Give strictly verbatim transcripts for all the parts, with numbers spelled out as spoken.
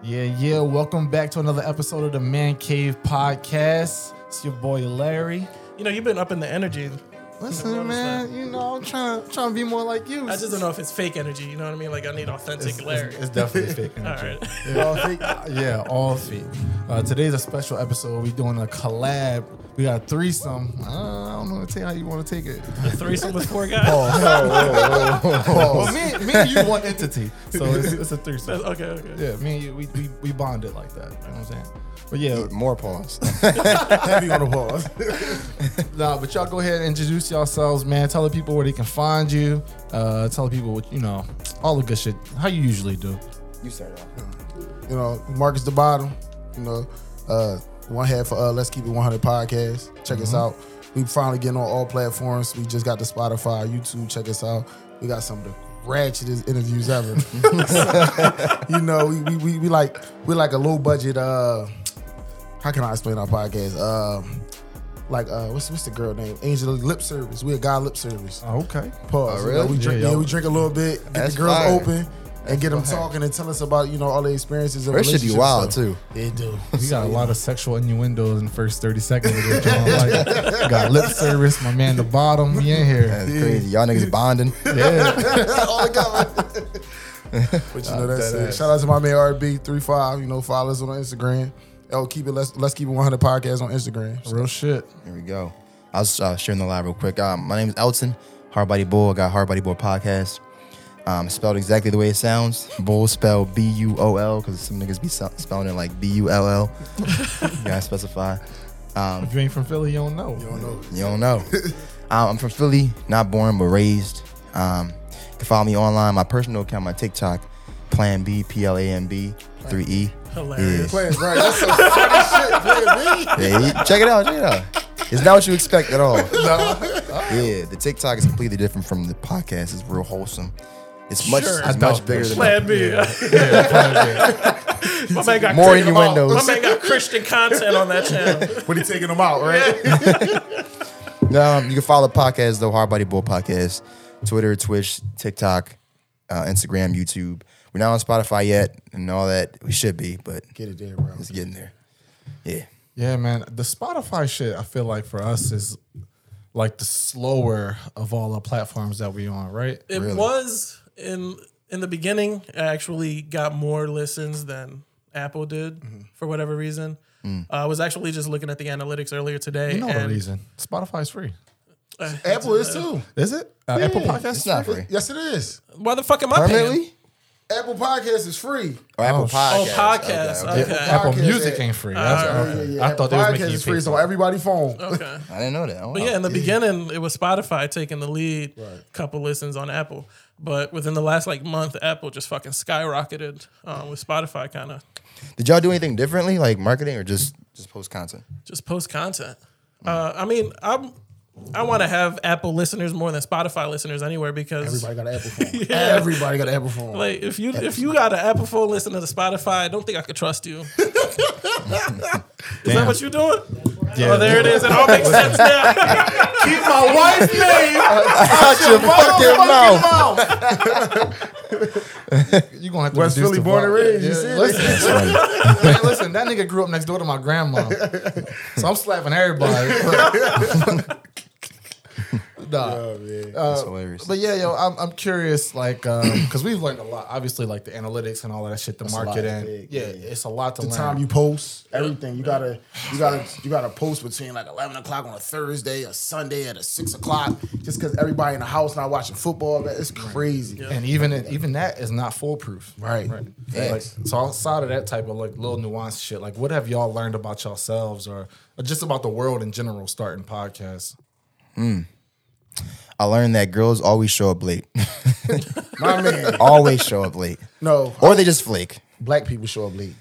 Yeah, yeah. Welcome back to another episode of the Mancave Podcast. It's your boy Larry. You know, you've been up in the energy. Listen, man, that. you know, I'm trying, trying to be more like you. I just don't know if it's fake energy, you know what I mean? Like, I need authentic it's, Larry. It's, it's definitely fake energy. All right. Yeah, all fake. Yeah, all fake. Uh, today's a special episode. We're doing a collab. We got a threesome. Uh, I don't know to tell you how you want to take it. A threesome with four guys? Oh, oh, oh, oh, oh. Well, me, me and you one entity, so it's, it's a threesome. That's, okay, okay. Yeah, me and you, we, we, we bonded like that, you know what I'm saying? But yeah, more pause. Heavy on the pause. Nah, but y'all go ahead and introduce yourselves, man. Tell the people where they can find you. Uh, tell the people what you know, all the good shit. How you usually do. You start off. You know, Marcus the Bottom. You know, uh, one half for uh, Let's Keep It one hundred Podcast. Check mm-hmm. us out. We finally getting on all platforms. We just got the Spotify, YouTube. Check us out. We got some of the ratchetest interviews ever. You know, we, we we we like we like a low budget. Uh, How can I explain our podcast? Um, like, uh, what's what's the girl name? Angel Lip Service. We a guy lip service. Oh, okay. Pause. Oh, really? You know, we drink. Yeah, yeah, we drink a little bit. Get That's the girls fire. Open That's and get them talking and tell us about you know all the experiences. That should be wild so. Too. They do. We so, got a lot know. Of sexual innuendos in the first thirty seconds of this joint. Like, got Lip Service. My man, the Bottom. He in here. That's yeah. crazy. Y'all niggas bonding. Yeah. All the comments. But you know that's that it. Ass. Shout out to my man R B thirty-five. You know, follow us on Instagram. Oh, keep it. Let's let's keep it one hundred podcast on Instagram. So. Real shit. Here we go. I was uh, sharing the live real quick. Um, my name is Elton. Hard Body Boul. I got Hard Body Boul Podcast. Um, spelled exactly the way it sounds. Boul spelled B U O L because some niggas be so- spelling it like B U L L. You gotta specify. Um, if you ain't from Philly, you don't know. You don't know. You don't know. um, I'm from Philly, not born but raised. Um, you can follow me online. My personal account, my TikTok, Plan B, P L A N B, three E. Hilarious. Yeah. Playing, right? That's some funny shit, Plan B. Yeah, check it out, check it out. It's not what you expect at all. No. Yeah, the TikTok is completely different from the podcast. It's real wholesome. It's much, sure, it's much bigger than Plan B. Yeah. Yeah, Plan B. My man got more innuendos. My man got Christian content on that channel. When he taking them out, right? No, you can follow the podcast though, Hard Body Boul Podcast, Twitter, Twitch, TikTok, uh, Instagram, YouTube. We're not on Spotify yet and all that. We should be, but get it there, bro. It's getting there. Yeah. Yeah, man. The Spotify shit, I feel like for us is like the slower of all the platforms that we on, right? It really. was in in the beginning. I actually got more listens than Apple did mm-hmm. for whatever reason. Mm. Uh, I was actually just looking at the analytics earlier today. You know and the reason. Spotify's free. Uh, Apple is too. Is it? Uh, yeah. Apple Podcasts? It's not free. Yes, it is. Why the fuck am I paying? Apple Podcast is free. Oh, Apple Podcast. Oh, podcast. Okay, okay. Okay. Apple podcast Music ain't free. That's uh, okay. yeah, yeah. I thought Apple they was making you pay. Podcast is free, so everybody's phone. Okay. I didn't know that. Wow. But yeah, in the yeah. beginning, it was Spotify taking the lead. Right. Couple listens on Apple, but within the last like month, Apple just fucking skyrocketed um, with Spotify. Kind of. Did y'all do anything differently, like marketing, or just just post content? Just post content. Mm. Uh, I mean, I'm. I want to have Apple listeners more than Spotify listeners anywhere because everybody got an Apple phone. Yeah. Everybody got an Apple phone. Like if you Apple if you got an Apple phone, listen to the Spotify. I don't think I could trust you. Is that what you doing? Yeah. Oh, there it is. It all makes sense now. Keep my wife's name out your fucking mouth. You're gonna have to West Philly born and raised. You see, listen, man, listen, that nigga grew up next door to my grandma, so I'm slapping everybody. Nah. Oh, man. Uh, That's hilarious. But yeah, yo, I'm I'm curious, like, because um, we've learned a lot. Obviously, like the analytics and all that shit, the That's market and yeah, yeah, it's a lot to the learn. The time you post, everything you gotta, you gotta, you gotta post between like eleven o'clock on a Thursday, a Sunday, and a six o'clock, just because everybody in the house not watching football. Man, it's crazy. Yeah. And even it, even that is not foolproof, right? Right. Yeah. Like, so outside of that type of like little nuanced shit, like what have y'all learned about yourselves or, or just about the world in general? Starting podcasts. Hmm. I learned that girls always show up late. My man. Always show up late. No. Or they just flake. Black people show up late.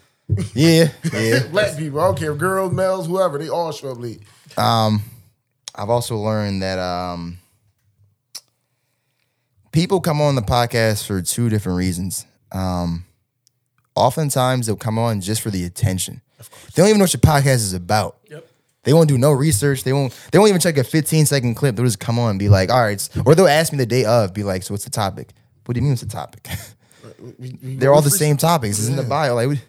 Yeah. Yeah. Black people. I don't care. Girls, males, whoever. They all show up late. Um, I've also learned that um, people come on the podcast for two different reasons. Um, oftentimes, they'll come on just for the attention. Of course. They don't even know what your podcast is about. Yep. They won't do no research. They won't They won't even check a fifteen-second clip. They'll just come on and be like, all right. Or they'll ask me the day of, be like, so what's the topic? What do you mean it's the topic? They're all the same topics. It's in the bio. Like,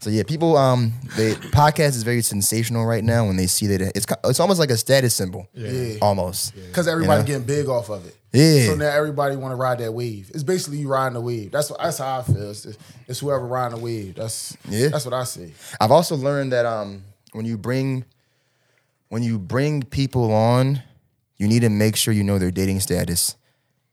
So yeah, people, um, they podcast is very sensational right now when they see that it's it's almost like a status symbol, yeah, yeah. almost because yeah. everybody you know? getting big off of it. Yeah. So now everybody want to ride that wave. It's basically you riding the wave. That's that's how I feel. It's, it's whoever riding the wave. That's yeah. That's what I see. I've also learned that um, when you bring when you bring people on, you need to make sure you know their dating status.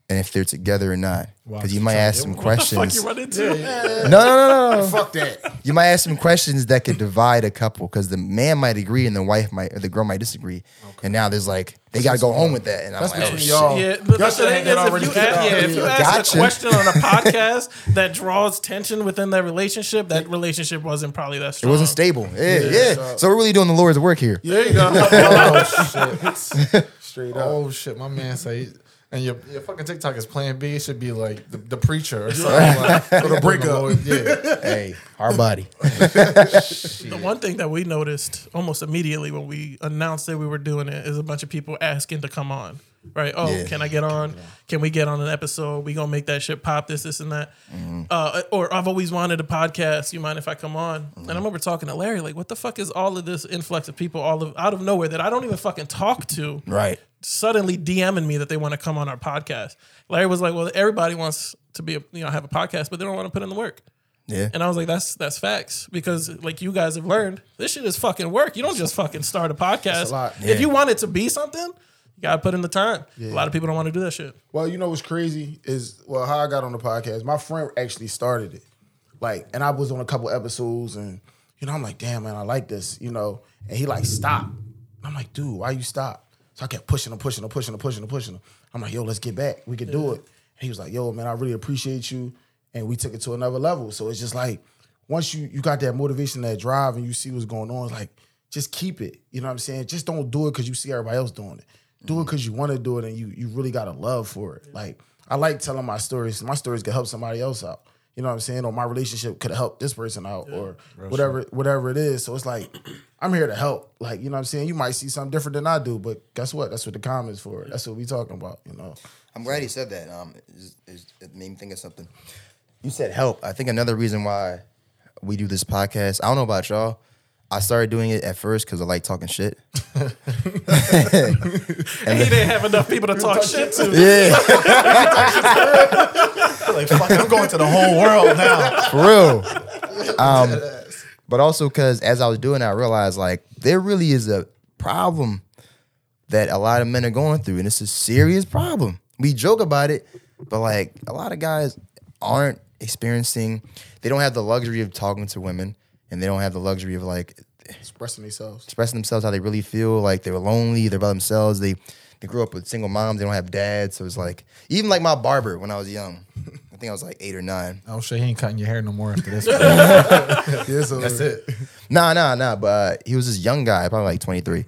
And if they're together or not, because wow, you might ask some questions. What the fuck you run into? No, no, no, no. Fuck that. You might ask some questions that could divide a couple because the man might agree and the wife might, or the girl might disagree. Okay. And now there's like they gotta go home with that. And I'm that's like, oh, y'all. Yeah, but the thing is, if you, ask, yeah, if you ask gotcha. a question on a podcast that draws tension within that relationship, that relationship wasn't probably that strong. It wasn't stable. Yeah, yeah. yeah. So we're really doing the Lord's work here. Yeah, there you go. Oh shit. Straight up. Oh shit. My man said. And your, your fucking TikTok is Plan B. It should be like the, the preacher or something. Like, or the breakup. Yeah. Hey, our body. The one thing that we noticed almost immediately when we announced that we were doing it is a bunch of people asking to come on. Right? Oh, yeah. Can I get on? Can we get on an episode? We gonna make that shit pop, this, this, and that. Mm-hmm. Uh, or I've always wanted a podcast. You mind if I come on? Mm-hmm. And I remember talking to Larry, like, what the fuck is all of this influx of people all of out of nowhere that I don't even fucking talk to? Right. Suddenly DMing me that they want to come on our podcast. Larry was like, well, everybody wants to be, a, you know, have a podcast, but they don't want to put in the work. Yeah. And I was like, that's that's facts because like you guys have learned, this shit is fucking work. You don't just fucking start a podcast. A yeah. If you want it to be something, you got to put in the time. Yeah. A lot of people don't want to do that shit. Well, you know what's crazy is, well, how I got on the podcast, my friend actually started it. Like, and I was on a couple episodes and, you know, I'm like, damn, man, I like this, you know. And he like, stop. I'm like, dude, why you stop? So I kept pushing him, pushing him, pushing him, pushing him, pushing him. I'm like, yo, let's get back. We can yeah. do it. And he was like, yo, man, I really appreciate you. And we took it to another level. So it's just like, once you, you got that motivation, that drive, and you see what's going on, it's like, just keep it. You know what I'm saying? Just don't do it because you see everybody else doing it. Do it because you want to do it and you you really got a love for it. Yeah. Like, I like telling my stories. My stories could help somebody else out. You know what I'm saying? Or my relationship could help this person out yeah, or whatever sure. whatever it is. So it's like, I'm here to help. Like, you know what I'm saying? You might see something different than I do, but guess what? That's what the comments for. That's what we talking about, you know? I'm glad he said that. Um, it, it, it made me think of something. You said help. I think another reason why we do this podcast, I don't know about y'all, I started doing it at first because I like talking shit. and, and he didn't have enough people to talk shit to. Yeah. Like, fuck, I'm going to the whole world now. For real. Um, but also because as I was doing that, I realized, like, there really is a problem that a lot of men are going through, and it's a serious problem. We joke about it, but, like, a lot of guys aren't experiencing, they don't have the luxury of talking to women, and they don't have the luxury of, like, expressing themselves. Expressing themselves how they really feel, like, they're lonely, they're by themselves, they... They grew up with single moms. They don't have dads. So it's like, even like my barber when I was young, I think I was like eight or nine. Oh, shit, he ain't cutting your hair no more after this. That's over. It. Nah, nah, nah. But uh, he was this young guy, probably like twenty-three.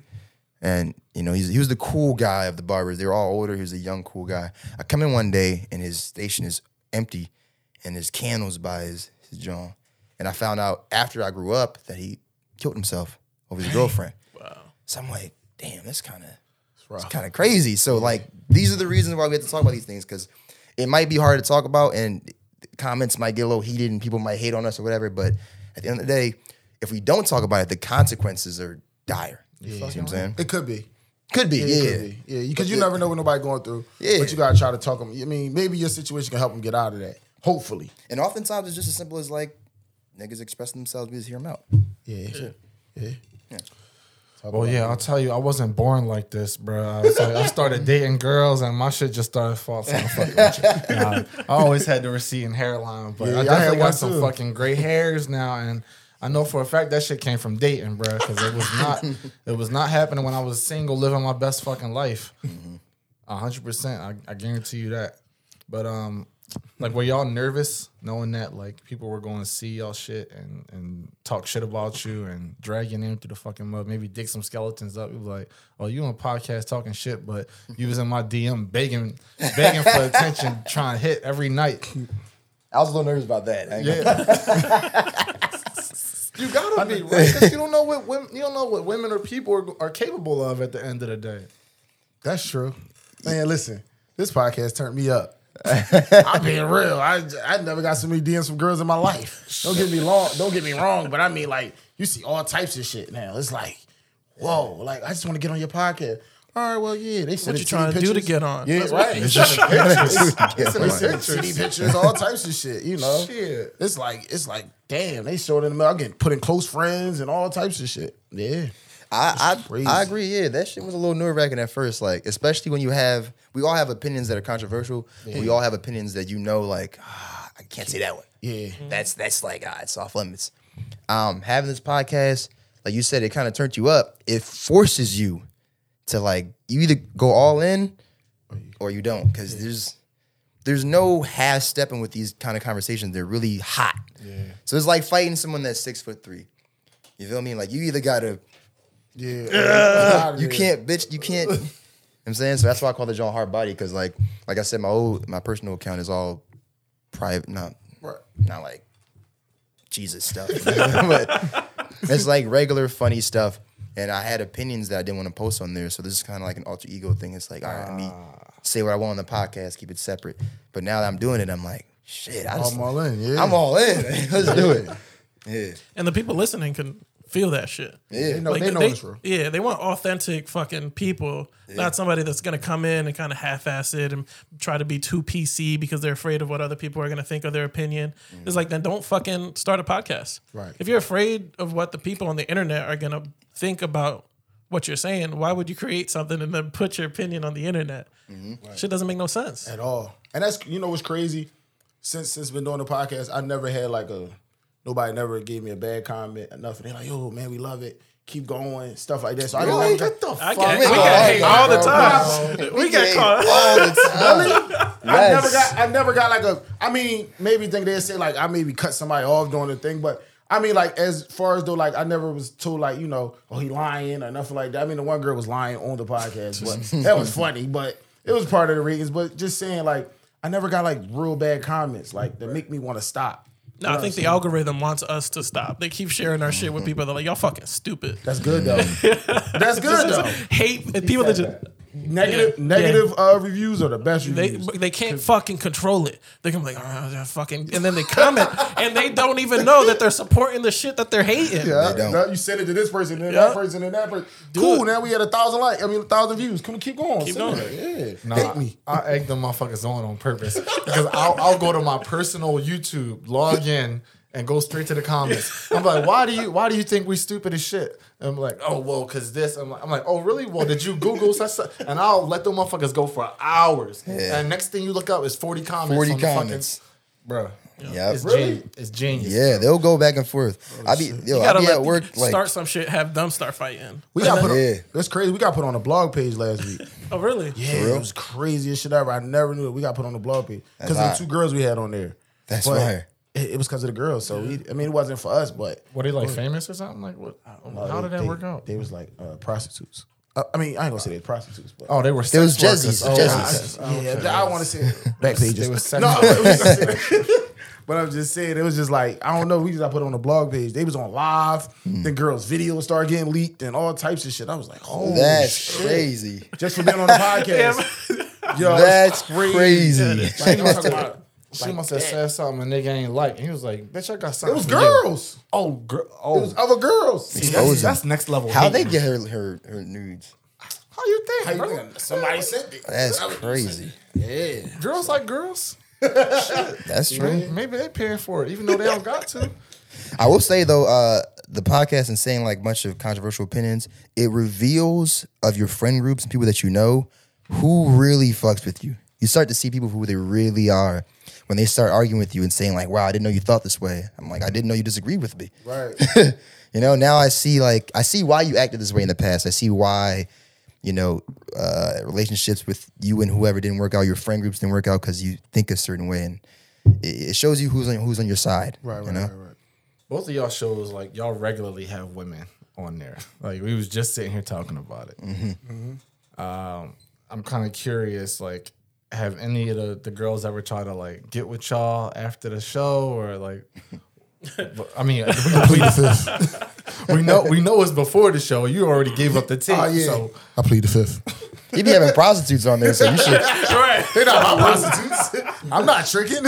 And, you know, he's, he was the cool guy of the barbers. They were all older. He was a young, cool guy. I come in one day and his station is empty and his candles by his, his John. And I found out after I grew up that he killed himself over his girlfriend. Wow. So I'm like, damn, that's kind of... It's kind of crazy. So, like, these are the reasons why we have to talk about these things because it might be hard to talk about and comments might get a little heated and people might hate on us or whatever. But at the end of the day, if we don't talk about it, the consequences are dire. Yeah. You know what I'm saying? It could be. Could be, yeah. yeah. Could be. Yeah, because you, you never know what nobody's going through. Yeah. But you got to try to talk them. I mean, maybe your situation can help them get out of that, hopefully. And oftentimes it's just as simple as, like, niggas expressing themselves, we just hear them out. Yeah. Yeah. yeah. yeah. Well, yeah, I'll tell you, I wasn't born like this, bro. I, was like, I started dating girls, and my shit just started falling. I, I always had the receding hairline, but yeah, I definitely I got some too. fucking gray hairs now, and I know for a fact that shit came from dating, bro, because it was not, it was not happening when I was single, living my best fucking life. A hundred percent, I guarantee you that. But um, like, were y'all nervous knowing that like people were going to see y'all shit and, and talk shit about you and drag your name through the fucking mud, maybe dig some skeletons up? It was like, oh, you on a podcast talking shit, but you was in my D M begging, begging for attention, trying to hit every night. I was a little nervous about that. Yeah. You gotta be, right? Because you don't know what women, you don't know what women or people are, are capable of at the end of the day. That's true. Man, listen, this podcast turned me up. I'm being real. I I never got so many D Ms from girls in my life. Don't get me long. Don't get me wrong, but I mean, like, you see all types of shit now. It's like, whoa, like, I just want to get on your podcast. All right, well, yeah, they send you trying to do to get on. Yeah, that's right. They send titty pictures, all types of shit. You know, shit. It's like, it's like, damn, they showed in the middle. I'm getting put in close friends and all types of shit. Yeah, I I, I agree. Yeah, that shit was a little nerve wracking at first, like, especially when you have, we all have opinions that are controversial. Yeah. We all have opinions that, you know, like, ah, I can't say that one. Yeah, that's that's like, ah, it's off limits. Um, having this podcast, like you said, it kind of turned you up. It forces you to, like, you either go all in or you don't, because there's there's no half stepping with these kind of conversations. They're really hot. Yeah. So it's like fighting someone that's six foot three. You feel me? Like, you either gotta, yeah, yeah. you can't bitch, you can't. You know what I'm saying, so that's why I call this y'all Hard Body, because like like I said, my old my personal account is all private, not right. not like Jesus stuff, but it's like regular funny stuff. And I had opinions that I didn't want to post on there. So this is kind of like an alter ego thing. It's like, all right, let me say what I want on the podcast, keep it separate. But now that I'm doing it, I'm like, shit. I just, I'm all in, yeah. I'm all in. Let's do it. Yeah. And the people listening can feel that shit. Yeah, they know, like, they know they, it's real. Yeah, they want authentic fucking people, yeah. Not somebody that's going to come in and kind of half-ass it and try to be too P C because they're afraid of what other people are going to think of their opinion. Mm. It's like, then don't fucking start a podcast. Right. If you're afraid of what the people on the internet are going to think about what you're saying, why would you create something and then put your opinion on the internet? Mm-hmm. Right. Shit doesn't make no sense. At all. And that's, you know what's crazy? Since since been doing the podcast, I never had like a, nobody never gave me a bad comment, nothing. They're like, yo, man, we love it. Keep going, stuff like that. So really? I didn't know what the fuck. We got hate all the time. We got caught all the time. I never got, I never got like a, I mean, maybe think they'd say like, I maybe cut somebody off doing the thing, but I mean, like, as far as though, like, I never was told, like, you know, oh, he lying or nothing like that. I mean, the one girl was lying on the podcast, but that was funny, but it was part of the reasons. But just saying, like, I never got, like, real bad comments, like, that make me want to stop. No, I think the algorithm wants us to stop. They keep sharing our shit with people that are like, y'all fucking stupid. That's good, though. That's good, though. Hate people that just... Negative, yeah. negative yeah. Uh, reviews are the best reviews. They, they can't fucking control it. They can be like, oh, fucking, and then they comment, and they don't even know that they're supporting the shit that they're hating. Yeah, they don't. You send it to this person, and yeah. that person, and that person. Do cool, it. Now we had a thousand likes. I mean, a thousand views. Come keep going. Keep going. Yeah. Nah, hate me. I egg them motherfuckers on on purpose because I'll, I'll go to my personal YouTube, log in, and go straight to the comments. I'm like, why do you why do you think we stupid as shit? And I'm like, oh, well, because this. I'm like, I'm like, oh, really? Well, did you Google such? And I'll let them motherfuckers go for hours. Yeah. And next thing you look up is forty comments. forty on comments. Fucking, bro. Yeah, it's, really? gen- it's genius. Yeah, bro. They'll go back and forth. Oh, I be, yo, I be at work. Start like, some shit, have them start fighting. We got put. On, yeah. That's crazy. We got put on a blog page last week. Oh, really? Yeah, it was craziest shit ever. I never knew it. We got put on the blog page because the two girls we had on there. That's but, right. It was because of the girls, so we, I mean, it wasn't for us, but... Were they, like, famous or something? Like, what? No, how did that they, work out? They was, like, uh, prostitutes. Uh, I mean, I ain't going to say they were prostitutes, but... Oh, they were sex It was Jezzies. Oh, Jezzies. Oh, okay. Yeah, I want to say... Back pages. They were sex no, was, but I'm just saying, it was just like, I don't know, we just I put it on the blog page. They was on live. Mm. The girls' videos started getting leaked and all types of shit. I was like, oh, that's shit. Crazy. Just for being on the podcast. Yo, that's crazy. crazy. She like must have that. said something a nigga ain't like. And he was like, bitch, I got something. It was girls. You. Oh, girl. Oh. It was other girls. See, that's, that's next level. How they get her, her, her nudes? How you think? How you bro? Think? Somebody sent it. That's that crazy. Yeah. Girls like girls. That's true. Maybe, maybe they paying for it, even though they don't got to. I will say, though, uh, the podcast and saying like much of controversial opinions, it reveals of your friend groups and people that you know who really fucks with you. You start to see people who they really are. When they start arguing with you and saying like, wow, I didn't know you thought this way. I'm like, I didn't know you disagreed with me. Right. You know, now I see like, I see why you acted this way in the past. I see why, you know, uh, relationships with you and whoever didn't work out, your friend groups didn't work out because you think a certain way. And it, it shows you who's on, who's on your side. Right, right, you know? right, right. Both of y'all shows, like y'all regularly have women on there. Like we was just sitting here talking about it. Mm-hmm. Mm-hmm. Um, I'm kind of curious, like, have any of the, the girls ever try to like get with y'all after the show or like I mean, we pleaded fifth. We know we know it's before the show. You already gave up the tip. Oh, yeah. So I plead the fifth. You be having prostitutes on there, so you should. Right. They're not my prostitutes. I'm not tricking.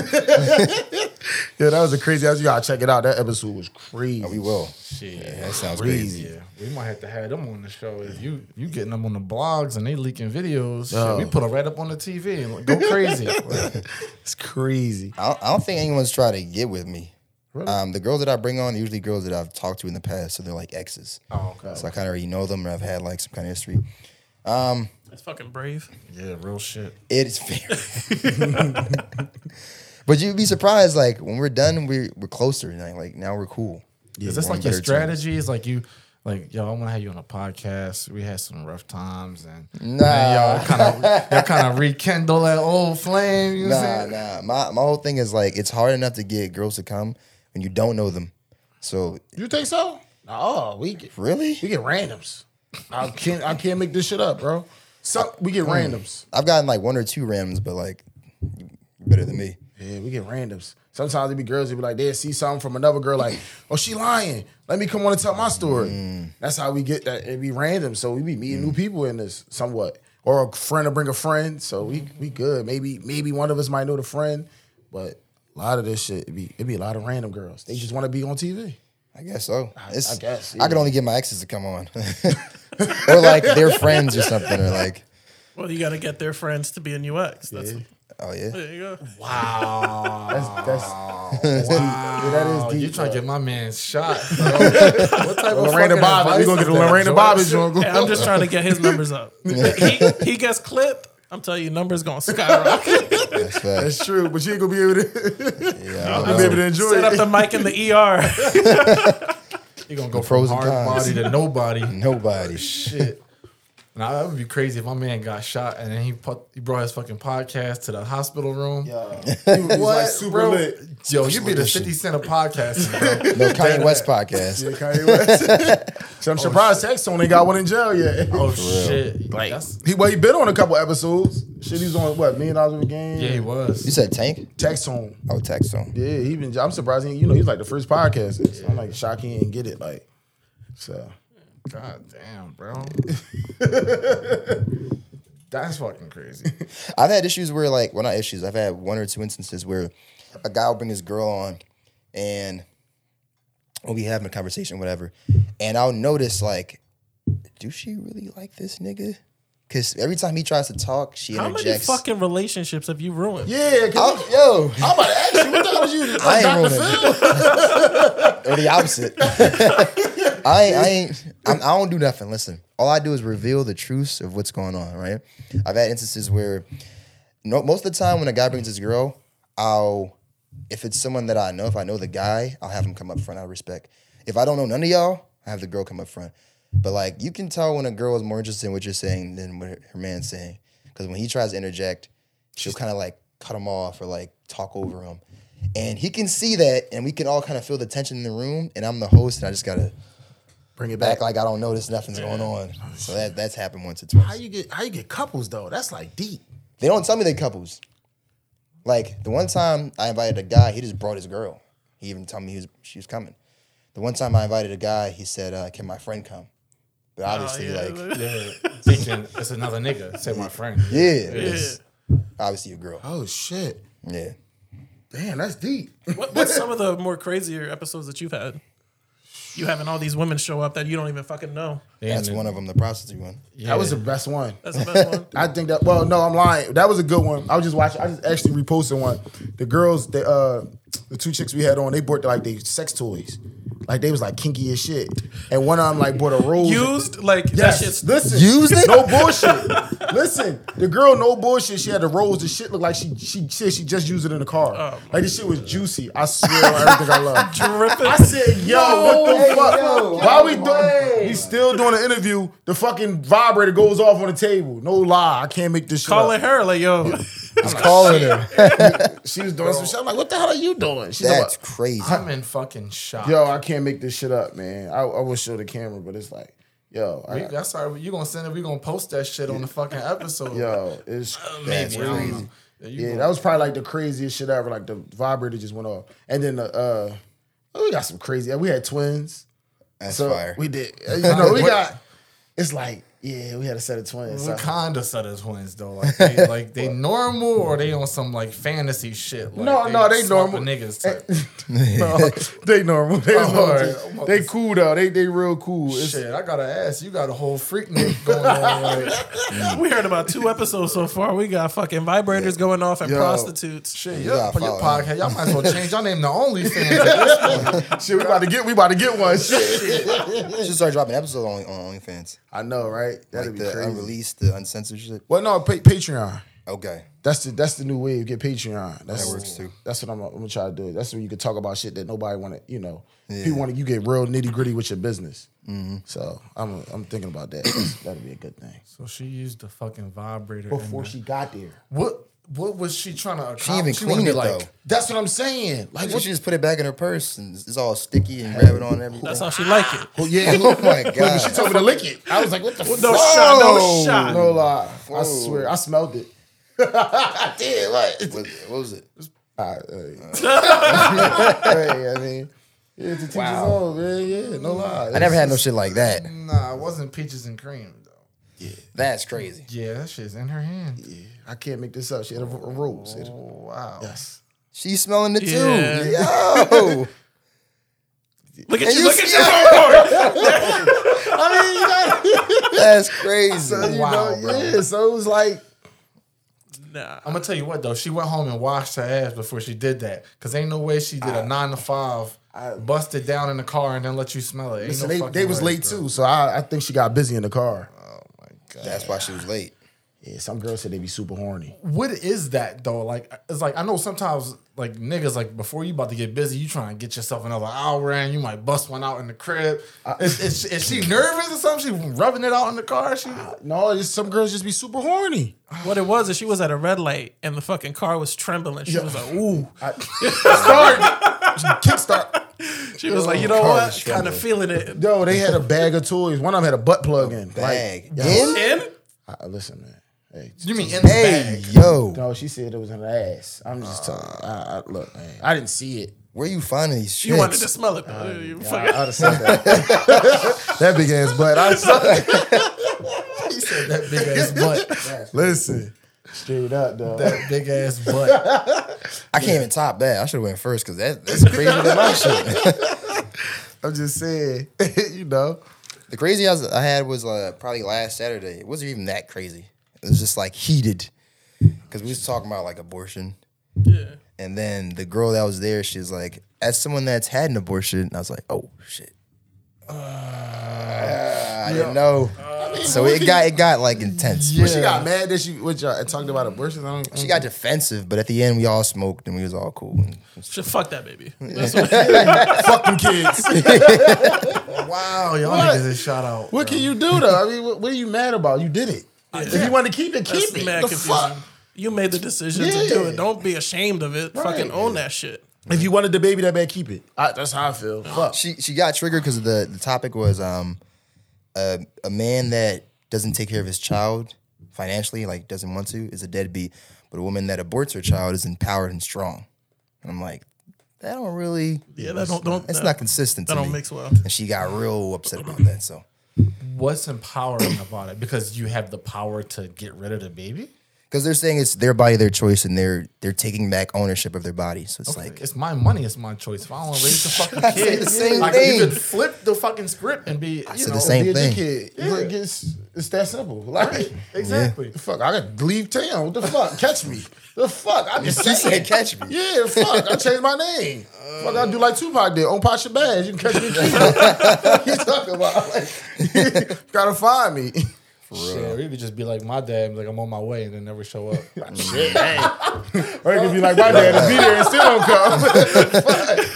Yeah, that was a crazy. You gotta check it out. That episode was crazy. Oh, we will. Shit, yeah, that sounds crazy. crazy. Yeah. We might have to have them on the show. If you you getting them on the blogs and they leaking videos, oh. shit, we put them right up on the T V and go crazy. It's crazy. I don't, I don't think anyone's tried to get with me. Really? Um, the girls that I bring on, usually girls that I've talked to in the past, so they're like exes. Oh, okay. So I kind of already know them, and I've had like some kind of history. Um, That's fucking brave. Yeah, real shit. It is fair. But you'd be surprised, like when we're done, we're we're closer. Like, like now we're cool. Yeah, is this like your strategy? Is like you, like yo, I want to have you on a podcast. We had some rough times, and nah, man, y'all kind of y'all kind of rekindle that old flame. You nah, know nah. My my whole thing is like it's hard enough to get girls to come. And you don't know them, so you think so? Oh, we get, really we get randoms. I can't I can't make this shit up, bro. So we get randoms. I've gotten like one or two randoms, but like you're better than me. Yeah, we get randoms. Sometimes it be girls. They be like they see something from another girl, like oh she lying. Let me come on and tell my story. Mm. That's how we get that. It be random, so we be meeting mm. new people in this somewhat, or a friend to bring a friend. So we we good. Maybe maybe one of us might know the friend, but. A lot of this shit, it'd be, it be a lot of random girls. They just want to be on T V. I guess so. I, I guess. Yeah. I could only get my exes to come on. Or like their friends or something. Or like. Well, you got to get their friends to be in U X. That's yeah. Oh, yeah? There you go. Wow. That's, that's, that's wow. Deep. Yeah, that is deep. You're trying to get my man shot, bro. What type of Lorena Bobbitt? We're going to get a Lorena Bobbitt. Hey, I'm just trying to get his numbers up. he, he gets clipped. I'm telling you, numbers gonna skyrocket. That's, That's true, but you ain't gonna be able to. Yeah, be able to enjoy Set it. Set up the mic in the E R. You're gonna go frozen hard body to nobody. Nobody. Shit. Now that would be crazy if my man got shot and then he put, he brought his fucking podcast to the hospital room. Yo, he was what, like super bro? Lit. Yo, you be the fifty cent of podcasting, bro. No, Kanye West podcast. Yeah, Kanye West. So I'm oh, surprised Texon ain't got one in jail yet. Oh, oh shit! Like that's, he well, he been on a couple episodes. Shit, he's on what Million Dollars of a Game. Yeah, he was. You said Tank? Texon. Oh, Texon. Yeah, he been. I'm surprised. He, you know, he's like the first podcaster. So I'm like shocked he didn't get it. Like, so. God damn, bro. That's fucking crazy. I've had issues where, like, well, not issues. I've had one or two instances where a guy will bring his girl on and we'll be having a conversation, whatever. And I'll notice, like, do she really like this nigga? Because every time he tries to talk, she How interjects. How many fucking relationships have you ruined? Yeah, I'll, yo. I'm about to ask you. What the hell was you? Like, I ain't ruined it. Or the opposite. I, I ain't, I'm, I don't do nothing. Listen, all I do is reveal the truth of what's going on, right? I've had instances where no, most of the time when a guy brings his girl, I'll, if it's someone that I know, if I know the guy, I'll have him come up front out of respect. If I don't know none of y'all, I have the girl come up front. But like, you can tell when a girl is more interested in what you're saying than what her man's saying. Because when he tries to interject, she'll kind of like cut him off or like talk over him. And he can see that and we can all kind of feel the tension in the room. And I'm the host and I just got to... Bring it back. back like I don't notice nothing's yeah. going on. So that that's happened once or twice. How you get how you get couples though? That's like deep. They don't tell me they couples. Like the one time I invited a guy, he just brought his girl. He even told me he was she was coming. The one time I invited a guy, he said, uh, "Can my friend come?" But obviously, oh, yeah. like yeah. thinking it's another nigga. Said my friend. Yeah, yeah. Obviously a girl. Oh shit. Yeah. Damn, that's deep. What, what's some of the more crazier episodes that you've had? You having all these women show up that you don't even fucking know. That's one of them, the prostitute one. Yeah. That was the best one. That's the best one. I think that. Well, no, I'm lying. That was a good one. I was just watching. I just actually reposted one. The girls, the uh, the two chicks we had on, they bought like they sex toys. Like they was like kinky as shit. And one of them like bought a rose. Used like yes. That shit's listen. Used it? No bullshit. Listen, the girl, no bullshit. She had the rose. The shit looked like she she said she just used it in the car. Oh, like this shit God. was juicy. I swear on everything I love. Dripping. I said, yo, no, what the hey, fuck? Yo, Why yo, we doing we still doing an interview? The fucking vibrator goes off on the table. No lie. I can't make this shit. Calling her, like, yo. He's calling her. She was doing Bro. some shit. I'm like, what the hell are you doing? She's That's like, crazy. I'm in fucking shock. Yo, I can't make this shit up, man. I, I will show the camera, but it's like, yo. I, we, that's all right. You're going to send it. We're going to post that shit on the fucking episode. Yo, it's uh, maybe, crazy. I don't know. Yeah, yeah that was probably like the craziest shit ever. Like the vibrator just went off. And then the, uh, We got some crazy. We had twins. That's so fire. We did. You know, we got. It's like, yeah, we had a set of twins. What so. kind of set of twins though? Like, they, like they normal or they on some like fantasy shit? Like, no, they no, they normal niggas. Type. No, they normal. They oh, normal. They cool though. They they real cool. It's, shit, I gotta ask. You got a whole freak nigga going on. Like, we heard about two episodes so far. We got fucking vibrators yeah. going off and Yo, prostitutes. Shit, you yeah, for your podcast, y'all might as well change y'all name to OnlyFans. Shit, we about to get we about to get one. Shit, we should start dropping episodes on, on OnlyFans. I know, right? That'd like be the crazy. Unreleased, the uncensored shit. Well, no, pa- Patreon. Okay, that's the that's the new wave. Get Patreon. That's, that works too. That's what I'm, I'm gonna try to do. That's when you can talk about shit that nobody want to. You know, yeah. people want to. You get real nitty gritty with your business. Mm-hmm. So I'm I'm thinking about that. That'd be a good thing. So she used the fucking vibrator before she got there. What what was she trying to accomplish? She even cleaned it like, though. That's what I'm saying. Like what? She just put it back in her purse and it's all sticky and grab it on everything. That's how she like it. Oh yeah. Oh my god. Wait, she told me to lick it. I was like, what the fuck? No shot. No shot. No lie. I swear. I smelled it. I did. What? What, what was it? Uh, hey, I mean, yeah, it's a teacher's wow. own, man. Yeah, no lie. I never had no shit like that. Nah, it wasn't peaches and cream though. Yeah, that's crazy. Yeah, that shit's in her hand. Yeah, I can't make this up. She had a, a rose. Oh, wow. Yes, she's smelling it yeah. too. Yo. Look at and you! Look at your I mean, you got that's crazy. So, you wow, know, bro. Yeah, so it was like. Nah. I'm gonna tell you what though, she went home and washed her ass before she did that, cause ain't no way she did I, a nine to five, I, busted down in the car and then let you smell it. Ain't listen, no they, they was way, late bro. Too, so I, I think she got busy in the car. Oh my god, that's why she was late. Yeah, some girls said they be super horny. What is that though? Like it's like I know sometimes like niggas like before you about to get busy, you trying to get yourself another hour in. You might bust one out in the crib. I, is, is, is she nervous or something? She rubbing it out in the car? She uh, no, it's, some girls just be super horny. What it was is she was at a red light and the fucking car was trembling. She yeah. was like, ooh, I, start kickstart. She was oh, like, you know what? Kind of feeling it. Yo, they had a bag of toys. One of them had a butt plug in. Bag like, in? In? I, listen, man. Hey, you mean in the hey, bag? Yo. No, she said it was in her ass. I'm just telling you. I, I, look, man, I didn't see it. Where you finding these shits? You wanted to smell it. Uh, yeah, I, I'd have said that. That big ass butt. I saw that. He said that big ass butt. Listen. Straight up, though. That big ass butt. I can't yeah. even top that. I should have went first because that, that's crazier than my shit. I'm just saying, you know. The craziest I had was uh, probably last Saturday. It wasn't even that crazy. It was just like heated because we was talking about like abortion. Yeah. And then the girl that was there, she's like, as someone that's had an abortion, and I was like, oh shit. Uh, uh, I didn't know. Uh, so it got it got like intense. Yeah. When she got mad that she which, uh, talked about abortion. I don't, I don't she got know. defensive, but at the end we all smoked and we was all cool. And she fuck that baby. That's what fuck them kids. Wow, y'all niggas is shout out. What bro. Can you do though? I mean, what, what are you mad about? You did it. Yeah. If you want to keep it, keep That's it. The confusion. Fuck? You made the decision yeah. to do it. Don't be ashamed of it. Right. Fucking own that shit. If you wanted the baby that bad, keep it. I, that's how I feel. Fuck. She she got triggered because the, the topic was um a, a man that doesn't take care of his child financially, like doesn't want to, is a deadbeat. But a woman that aborts her child is empowered and strong. And I'm like, that don't really. Yeah, that don't. don't that's that, not consistent. That to don't me. mix well. And she got real upset about that. So. What's empowering about it? Because you have the power to get rid of the baby? Because they're saying it's their body, their choice, and they're they're taking back ownership of their body. So it's okay. like... It's my money, it's my choice. If I don't want to raise the fucking kid, the same like, thing. You could flip the fucking script and be, I you said know, the same be thing. A kid. Yeah. Like, it's, it's that simple. Like, right. Exactly. Yeah. Fuck, I got to leave town. What the fuck? Catch me. The fuck? I just said catch me. Yeah, fuck. I changed my name. Uh, fuck, I do like Tupac did. On Pasha Bass. You can catch me. What you talking about? Like, gotta find me. For real. Shit, or he could just be like my dad, like I'm on my way, and then never show up. Shit, or he could be like my dad and be there and still don't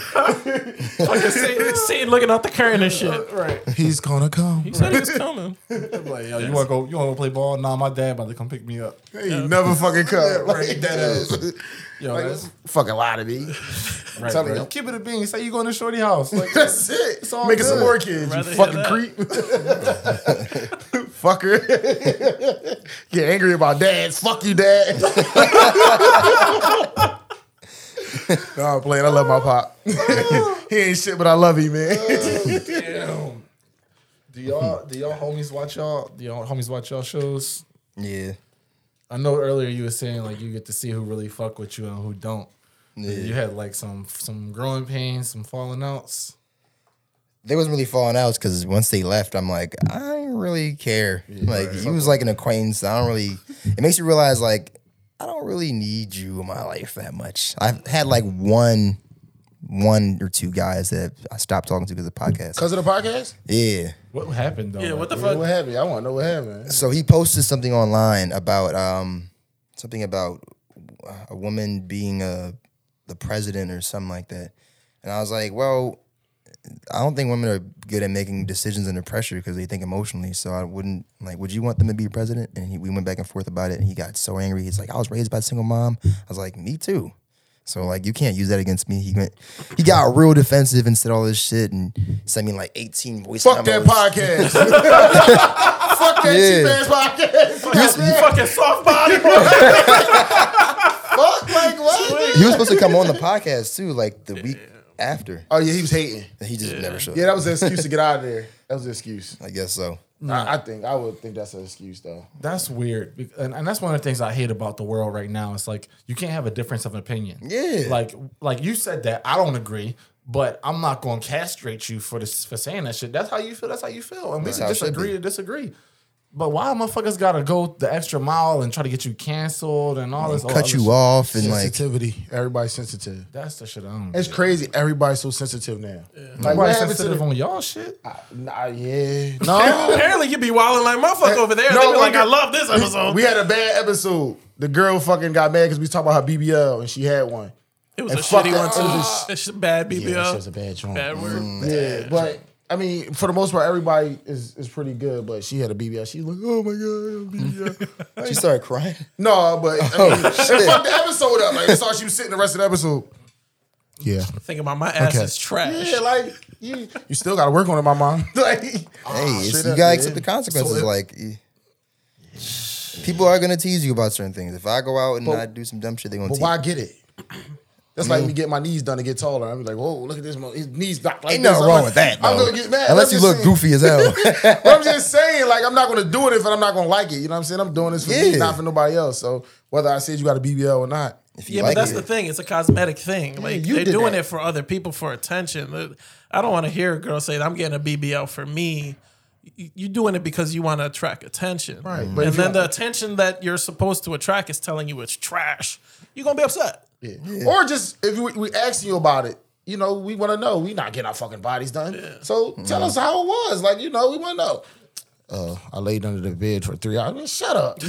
come. Fucking see, see, looking out the curtain and shit. Right, he's gonna come. He said he was coming. I'm like, yo, you wanna go? You wanna go play ball? Nah, my dad about to come pick me up. He yeah. never fucking come. Right, like, that yo, like, that's fucking lie to me. Right, tell me, keep it a bean. Say you going to Shorty house. Like that's it. It's all making good. Some more kids. You fucking creep. Fucker. Get angry about dads. Fuck you, dad. No, I'm playing. I love my pop. He ain't shit, but I love him, man. Oh, damn. Do y'all do y'all homies watch y'all? Do y'all homies watch y'all shows? Yeah. I know earlier you were saying like you get to see who really fuck with you and who don't. Yeah. You had like some some growing pains, some falling outs. They wasn't really falling outs because once they left, I'm like, I don't really care. Yeah, like right. He was like an acquaintance. I don't really. It makes you realize like I don't really need you in my life that much. I've had like one, one or two guys that I stopped talking to because of the podcast. Because of the podcast? Yeah. What happened though? Yeah. What the fuck? What happened? I want to know what happened. So he posted something online about um something about a woman being a the president or something like that, and I was like, well. I don't think women are good at making decisions under pressure because they think emotionally. So I wouldn't, like, would you want them to be president? And he, we went back and forth about it, and he got so angry. He's like, I was raised by a single mom. I was like, me too. So, like, you can't use that against me. He went, he got real defensive and said all this shit and sent me, like, eighteen voice Fuck numbers. That podcast. Fuck that cheap-ass podcast. Fuck that fucking soft body, bro. Fuck, like, what? He was supposed to come on the podcast, too, like, the week. After. Oh, yeah, he was hating. He just yeah. never showed up. Yeah, that was an excuse to get out of there. That was an excuse. I guess so. Nah. I, I think, I would think that's an excuse, though. That's weird. And, and that's one of the things I hate about the world right now. It's like, you can't have a difference of opinion. Yeah. Like, like you said that. I don't agree, but I'm not going to castrate you for this, for saying that shit. That's how you feel. That's how you feel. And we can disagree to disagree. But why motherfuckers gotta go the extra mile and try to get you canceled and all this? Cut you off and like sensitivity. Everybody's sensitive. That's the shit I don't. It's crazy. Everybody's so sensitive now. Everybody's sensitive on y'all shit. Nah, yeah. No. Apparently you be wilding like motherfucker over there. They be like, I love this episode. We had a bad episode. The girl fucking got mad because we talking about her B B L and she had one. It was a shitty one too. It's a bad B B L. Yeah, it was a bad joint. Bad word. Yeah, but. I mean, for the most part, everybody is, is pretty good, but she had a B B L. She's like, oh my God, B B L. She started crying? No, but I mean, oh, she fucked the episode up. Like, I saw she was sitting the rest of the episode. Yeah. Thinking about my ass okay. is trash. Yeah, like, you, you still got to work on it, my mom. Like, hey, oh, you got to accept the consequences. So it, like, yeah. People are going to tease you about certain things. If I go out and but, I do some dumb shit, they're going to tease you. But why get it? That's mm-hmm. like me get my knees done to get taller. I'm like, whoa, look at this. His knees docked like Ain't nothing this. wrong like, with that, though. I'm going to get mad. Unless you look saying. goofy as hell. But I'm just saying, like, I'm not going to do it if I'm not going to like it. You know what I'm saying? I'm doing this for yeah. me, not for nobody else. So whether I said you got a B B L or not. If you yeah, like but that's it. the thing. It's a cosmetic thing. Like yeah, They're doing that. it for other people for attention. I don't want to hear a girl say, I'm getting a B B L for me. You're doing it because you want to attract attention. Right. Mm-hmm. And then the attention that you're supposed to attract is telling you it's trash. You're going to be upset. Yeah. Yeah. Or just if we, we ask you about it, you know, we want to know. We not getting our fucking bodies done. Yeah. So tell yeah. us how it was. Like, you know, we want to know. Uh, I laid under the bed for three hours. Man, shut up.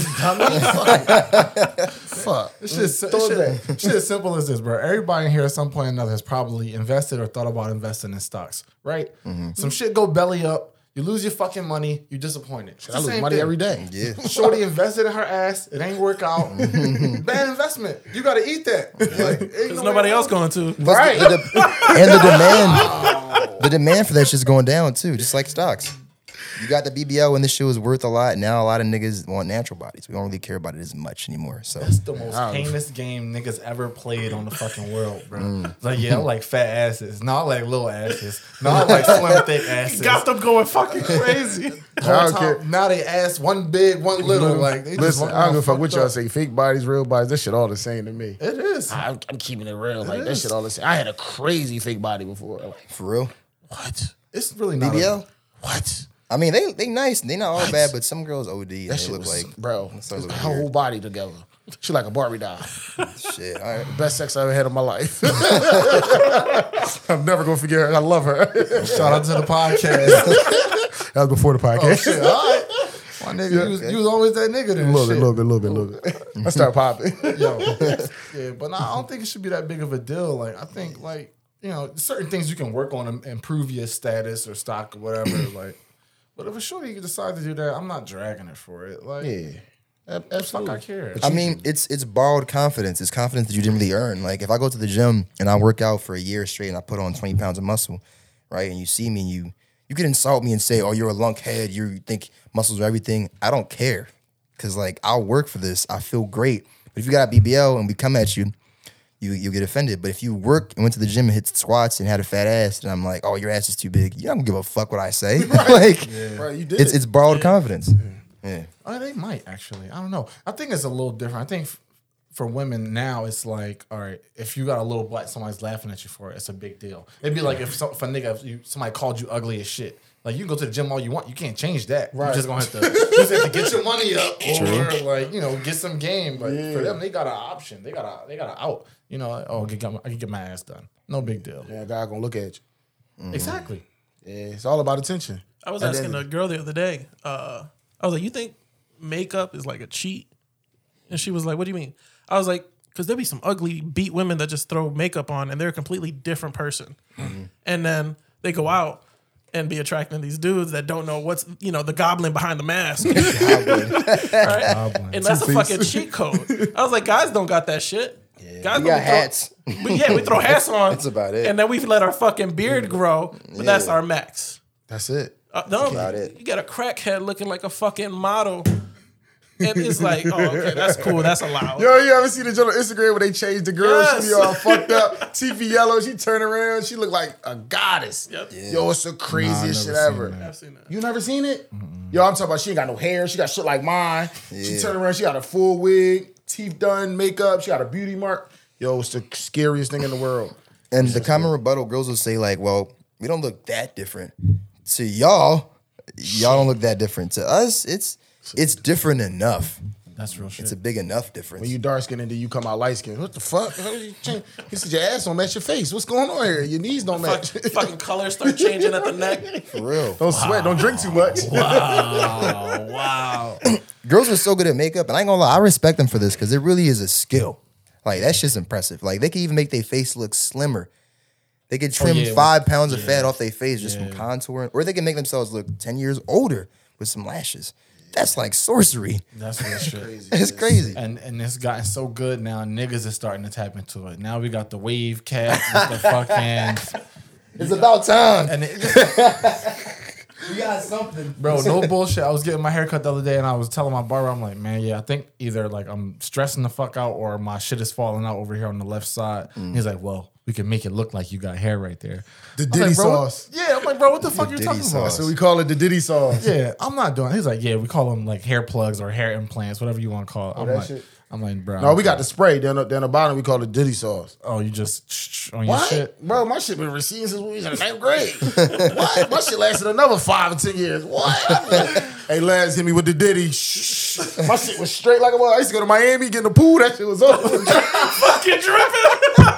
Fuck. It's just as simple as this, bro. Everybody in here at some point or another has probably invested or thought about investing in stocks, right? Mm-hmm. Some shit go belly up. You lose your fucking money, you're disappointed. I lose money thing. every day. Yeah. Shorty invested in her ass, it ain't work out. Bad investment. You gotta eat that. Like, there's no nobody else going to. Plus right. The, the, and the demand, oh. the demand for that shit's going down too, just like stocks. You got the B B L and this shit was worth a lot. Now a lot of niggas want natural bodies. We don't really care about it as much anymore. So that's the most heinous game niggas ever played on the fucking world, bro. Mm. Like, yeah, I like fat asses. Not like little asses. Not like slim thick asses. Got them going fucking crazy. I don't care. Now they ass one big, one little. Like, they listen, I don't give a fuck what y'all say. Fake bodies, real bodies. That shit all the same to me. It is. I'm, I'm keeping it real. It like is. That shit all the same. I had a crazy fake body before. Like, for real? What? It's really not B B L? A, what? I mean, they they nice. They not all what? bad, but some girls O D. That shit look was, like bro. Her whole body together. She like a Barbie doll. Shit, all right. Best sex I ever had in my life. I'm never gonna forget her. I love her. Shout out to the podcast. That was before the podcast. Oh, shit. All right. My nigga, yeah, you, was, okay. you was always that nigga. Then a little shit. bit, a little bit, a little bit, a little bit. I start popping. Yo, yeah, but nah, I don't think it should be that big of a deal. Like I think, like you know, certain things you can work on and improve your status or stock or whatever. Like. But if it's sure you decide to do that, I'm not dragging it for it. Like, yeah, absolutely. Fuck, I care. I mean, it's it's borrowed confidence. It's confidence that you didn't really earn. Like, if I go to the gym and I work out for a year straight and I put on twenty pounds of muscle, right? And you see me, and you you can insult me and say, "Oh, you're a lunkhead. You think muscles are everything." I don't care, cause like I'll work for this. I feel great. But if you got a B B L and we come at you, you, you'll get offended. But if you work and went to the gym and hit squats and had a fat ass, and I'm like, oh, your ass is too big, you don't give a fuck what I say. Right. Like, yeah. Right, you did it's, it's borrowed yeah. confidence. Yeah. yeah. Oh, they might, actually. I don't know. I think it's a little different. I think f- for women now, it's like, all right, if you got a little black, somebody's laughing at you for it. It's a big deal. It'd be like if, some, if a nigga, if you, somebody called you ugly as shit. Like, you can go to the gym all you want. You can't change that. Right. You're just going to have to, you just have to get your money up or, True. like, you know, get some game. But yeah. for them, they got an option. They got a, they got an out. You know, like, oh, I can, get my, I can get my ass done. No big deal. Yeah, God going to look at you. Mm. Exactly. Yeah, it's all about attention. I was and asking then, a girl the other day. Uh, I was like, you think makeup is like a cheat? And she was like, what do you mean? I was like, because there'll be some ugly beat women that just throw makeup on and they're a completely different person. Mm-hmm. And then they go out and be attracting these dudes that don't know what's, you know, the goblin behind the mask. Goblin. Right? Goblin. And that's Two a piece. fucking cheat code. I was like, guys don't got that shit. Yeah. Guys we got we hats. Throw, we, yeah, we throw hats on. That's about it. And then we let our fucking beard grow, but yeah. that's our max. That's it. Uh, no, that's about it. You got a crackhead looking like a fucking model. And it's like, oh, okay, that's cool. That's allowed. Yo, you ever see the joke on Instagram where they changed the girl? Yes. She all fucked up. T V yellow. She turned around. She looked like a goddess. Yep. Yeah. Yo, it's the craziest nah, shit ever. I've seen that. You never seen it? Mm-mm. Yo, I'm talking about she ain't got no hair. She got shit like mine. Yeah. She turned around. She got a full wig, teeth done, makeup. She got a beauty mark. Yo, it's the scariest thing in the world. And the common rebuttal, girls will say like, well, we don't look that different. To y'all, y'all don't look that different. To us, it's... It's different enough. That's real shit. It's a big enough difference. When you dark skinned and then you come out light skinned, what the fuck? You said your ass don't match your face. What's going on here? Your knees don't match. Fuck, fucking colors start changing at the neck. For real. Don't wow. sweat. Don't drink too much. Wow. Wow. Girls are so good at makeup, and I ain't gonna lie, I respect them for this because it really is a skill. Like, that shit's impressive. Like, they can even make their face look slimmer. They could trim oh, yeah, five pounds yeah. of fat off their face just yeah. from contouring, or they can make themselves look ten years older with some lashes. That's like sorcery. That's what it's crazy. It's crazy. And and it's gotten so good now, niggas is starting to tap into it. Now we got the wave cap with the fucking... It's about time. And it just, we got something. Bro, no bullshit. I was getting my haircut the other day and I was telling my barber, I'm like, man, yeah, I think either like I'm stressing the fuck out or my shit is falling out over here on the left side. Mm. He's like, well, we can make it look like you got hair right there. The Diddy like, sauce. Yeah, I'm like, bro, what the, the fuck you talking sauce. about? So we call it the Diddy sauce. Yeah, I'm not doing it. He's like, yeah, we call them like hair plugs or hair implants, whatever you want to call it. Oh, I'm like, shit. I'm like, bro. No, I'm we got it. the spray down the, down the bottom. We call it Diddy sauce. Oh, you just on your what? shit? Bro, my shit been receding since we was in the ninth grade. What? My shit lasted another five or ten years. What? Hey, lads, hit me with the Diddy. My shit was straight like it was. I used to go to Miami, get in the pool. That shit was up. Fucking dripping.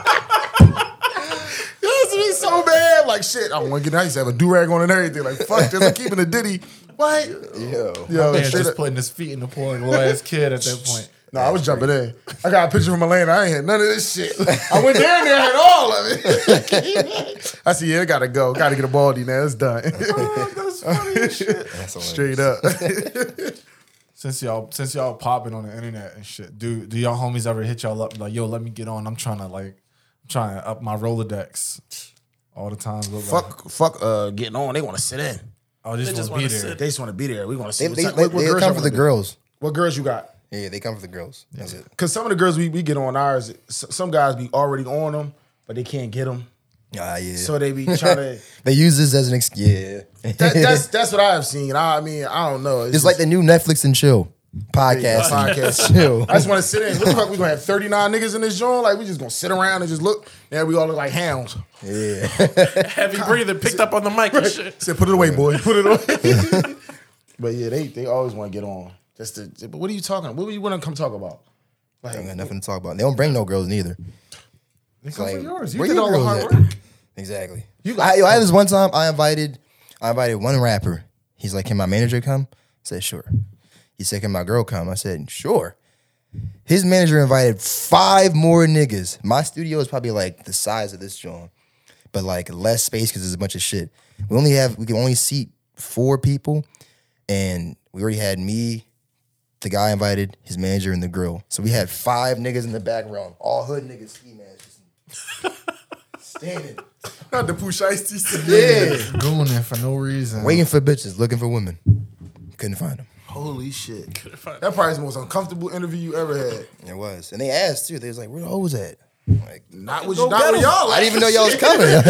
Be so bad, like shit. I don't want to get. I used to have a do rag on and everything. Like fuck this. I'm keeping a Diddy. What? Yo, yo, man, just up. putting his feet in the pool, like little ass kid at that point. No, nah, I was jumping in. I got a picture from Atlanta. I ain't had none of this shit. I went down there and had all of it. I said, yeah, I gotta go. Gotta get a baldy now. It's done. Oh, that's funny as shit. That's Straight up. Since y'all, since y'all popping on the internet and shit, do do y'all homies ever hit y'all up and like, yo, let me get on? I'm trying to like. Trying to up my Rolodex all the time. Fuck, like. fuck, uh, getting on. They want to sit in. Oh, they just, just want to be there. They just want to be there. We want to see. They, they, they, they come for the girls. What girls you got? Yeah, they come for the girls. That's yeah. it. Because some of the girls we, we get on ours, some guys be already on them, but they can't get them. Ah, yeah. So they be trying to. They use this as an excuse. Yeah. that, that's that's what I've seen. I, I mean, I don't know. It's, it's just, like the new Netflix and chill. Podcast, podcast, chill. I just want to sit in. What the fuck? We gonna have thirty-nine niggas in this joint? Like we just gonna sit around and just look? Yeah, we all look like hounds. Yeah, heavy breathing picked up on the mic and shit. Said, "Put it away, boy. Put it away." But yeah, they they always want to get on. Just to, but what are you talking? What do you want to come talk about? Like, I ain't got nothing to talk about. They don't bring no girls neither. They come like, for yours. You did all the hard work. Exactly. You got I, I had this one time. I invited, I invited one rapper. He's like, "Can my manager come?" I said, "Sure." He said, "Can my girl come?" I said, "Sure." His manager invited five more niggas. My studio is probably like the size of this joint, but like less space because there's a bunch of shit. We only have we can only seat four people, and we already had me, the guy invited, his manager, and the girl. So we had five niggas in the background, all hood niggas, ski masks, standing. Not the Pooh Shiesty. Yeah, going there for no reason, waiting for bitches, looking for women. Couldn't find them. Holy shit. That probably is the most uncomfortable interview you ever had. It was. And they asked, too. They was like, where the hoes at? Like, not with, not with y'all. Like, I didn't even know y'all was coming. Like,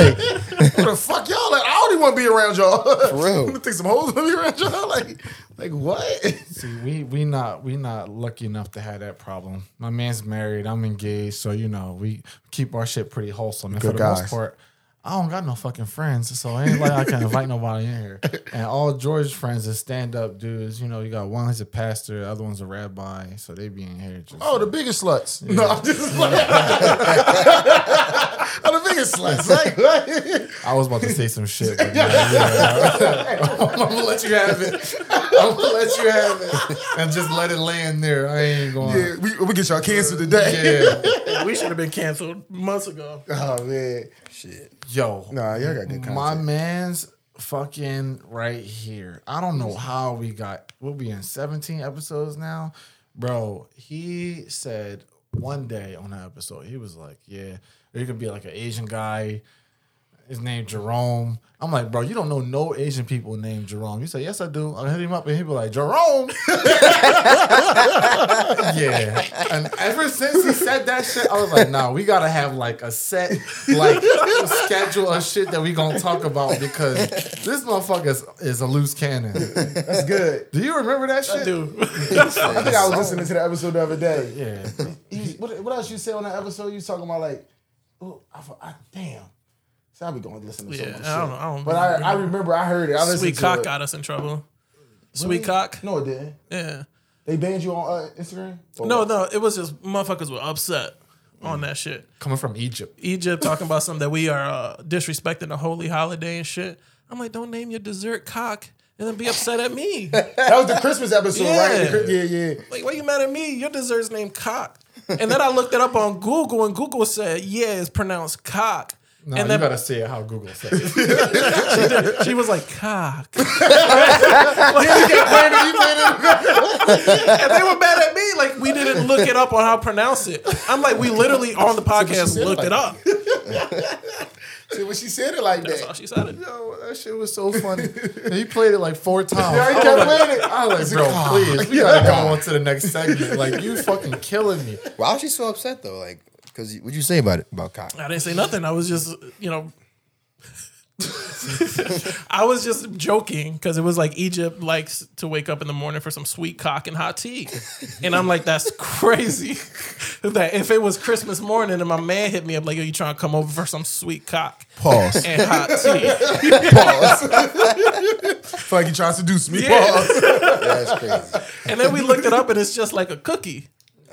what the fuck y'all at? Like, I don't even want to be around y'all. For real. I'm gonna think some hoes gonna be around y'all. Like, like what? See, we we not we not lucky enough to have that problem. My man's married. I'm engaged. So you know we keep our shit pretty wholesome. And Good for the guys. most part, I don't got no fucking friends. So I ain't like I can invite nobody in here. And all George's friends is stand up dudes. You know, you got one who's a pastor, the other one's a rabbi. So they be in here. Just oh, like, the biggest sluts. Yeah. No, I'm just like. I'm the biggest sluts. Like, like. I was about to say some shit. But man, yeah, I'm, I'm going to let you have it. I'm going to let you have it. And just let it land there. I ain't going. Yeah, we, we get y'all canceled today. Yeah. We should have been canceled months ago. Oh, man. Shit. Yo. Nah, y'all got good content. My man's fucking right here. I don't know how we got. We'll be in seventeen episodes now. Bro, he said one day on that episode, he was like, yeah. It could be like an Asian guy. His name Jerome. I'm like, bro, you don't know no Asian people named Jerome. You say, yes, I do. I hit him up and he be like, Jerome. Yeah. And ever since he said that shit, I was like, nah, we got to have like a set, like a schedule of shit that we going to talk about because this motherfucker is, is a loose cannon. That's good. Do you remember that shit? I do. I think I was listening to the episode the other day. Yeah. He, what, what else you said on that episode? You was talking about like, oh, I, I, damn. So I be going to listen to yeah, so much shit. I don't, I don't but remember. I, I remember I heard it. I Sweet Cock it. got us in trouble. Really? Sweet Cock? No, it didn't. Yeah. They banned you on uh, Instagram? Or no, what? no. It was just motherfuckers were upset mm. on that shit. Coming from Egypt. Egypt talking about something that we are uh, disrespecting the holy holiday and shit. I'm like, don't name your dessert cock and then be upset at me. That was the Christmas episode, yeah. right? Yeah, yeah. Like, why you mad at me? Your dessert's named cock. And then I looked it up on Google, and Google said, yeah, it's pronounced cock. No, and you gotta say it how Google said it. she, she was like, cock. like, and they were mad at me. Like, we didn't look it up on how to pronounce it. I'm like, we literally on the podcast looked it up. See, when she said it like That's that. That's how she said it. Yo, that shit was so funny. He played it like four times. Yeah, he kept playing it. I was like, bro, please. We gotta go on to the next segment. Like, you fucking killing me. Why was she so upset, though? Like, because what'd you say about it, about cock? I didn't say nothing. I was just, you know, I was just joking because it was like Egypt likes to wake up in the morning for some sweet cock and hot tea. And I'm like, that's crazy. That if it was Christmas morning and my man hit me up like, yo, you trying to come over for some sweet cock Pause. and hot tea? Pause. It's like he trying to seduce me. Yeah. Pause. That's crazy. And then we looked it up and it's just like a cookie.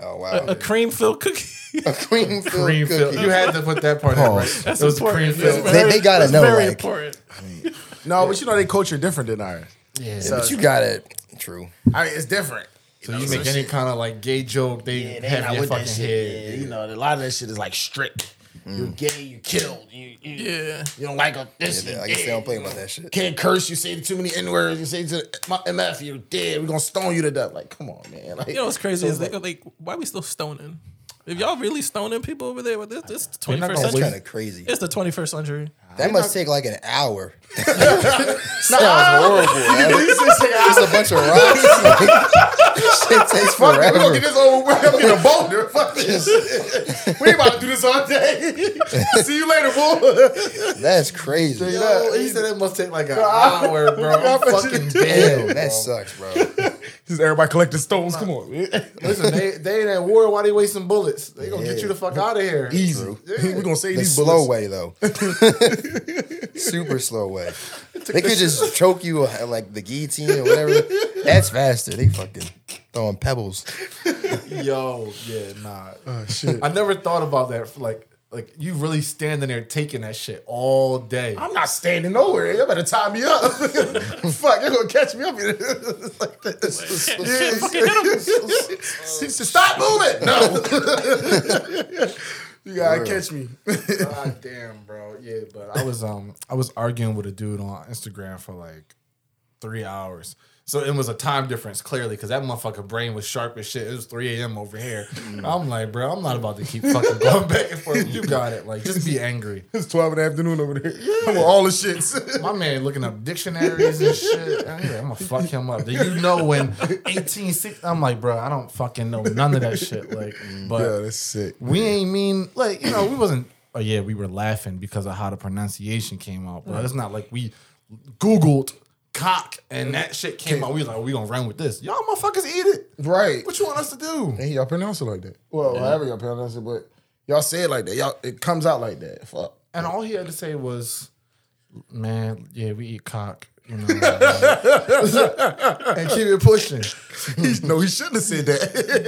Oh, wow. A, a cream-filled cookie. A cream-filled cream cookie. You had to put that part in, right? That's it was cream-filled. They, they got to know, very like, important. I mean, no, yeah. but you know, they culture different than ours. Yeah. So, but you got it. True. I mean, it's different. So you, know, you make so any kind of, like, gay joke, they yeah, have your fucking head. Yeah, you know, a lot of that shit is, like, strict. Mm. You're gay, you killed. You, you, yeah. you don't like this yeah, shit. Like I said, I don't play about that shit. Can't curse. You say too many N-words. You say to my M F, you're dead. We're going to stone you to death. Like, come on, man. Like, you know what's crazy is, like, like, why are we still stoning? If y'all really stoning people over there with this, this is the twenty-first century. Kind of crazy. It's the twenty-first century. That We're must not... take like an hour. Sounds horrible. It's a bunch of rocks. Shit takes forever. We're going to get this over with. I'm getting a boulder. Fuck this. We ain't about to do this all day. See you later, boy. That's crazy. Yo, Yo, he said it must take like an hour, bro. I'm fucking damn. That bro. sucks, bro. Just everybody collecting stones. Nah. Come on. Listen, they, they ain't at war. Why they wasting bullets? They going to yeah. get you the fuck out of here. Easy. Yeah. We're going to save the these bullets. slow way, though. Super slow way. They could just shot. choke you at, like the guillotine or whatever. That's faster. They fucking throwing pebbles. Yo, yeah, nah. Oh, shit. I never thought about that. Like, like you really standing there taking that shit all day. I'm not standing nowhere. You better tie me up. Fuck, you're gonna catch me up here. Like this. Like, yeah, fucking hit him. Stop moving. No. You gotta Word. catch me. God damn, bro. Yeah, but I was um I was arguing with a dude on Instagram for like three hours. So it was a time difference, clearly, because that motherfucker brain was sharp as shit. It was three a.m. over here. Mm. I'm like, bro, I'm not about to keep fucking going back and forth. You got it. Like, just be angry. It's twelve in the afternoon over there. Yeah. I'm with all the shits. My man looking up dictionaries and shit. I'm going to fuck him up. Do you know when eighteen sixty? I'm like, bro, I don't fucking know none of that shit. Like, but yeah, that's sick. We man. ain't mean, like, you know, we wasn't, oh yeah, we were laughing because of how the pronunciation came out, bro. Mm. It's not like we Googled cock and that shit came Can't. out. We was like, we gonna run with this. Y'all motherfuckers eat it. Right. What you want us to do? And y'all pronounce it like that. Well, yeah. however y'all pronounce it, but y'all say it like that. Y'all, it comes out like that. Fuck. And all he had to say was, man, yeah, we eat cock. You know, and keep it pushing. He's, no, he shouldn't have said that.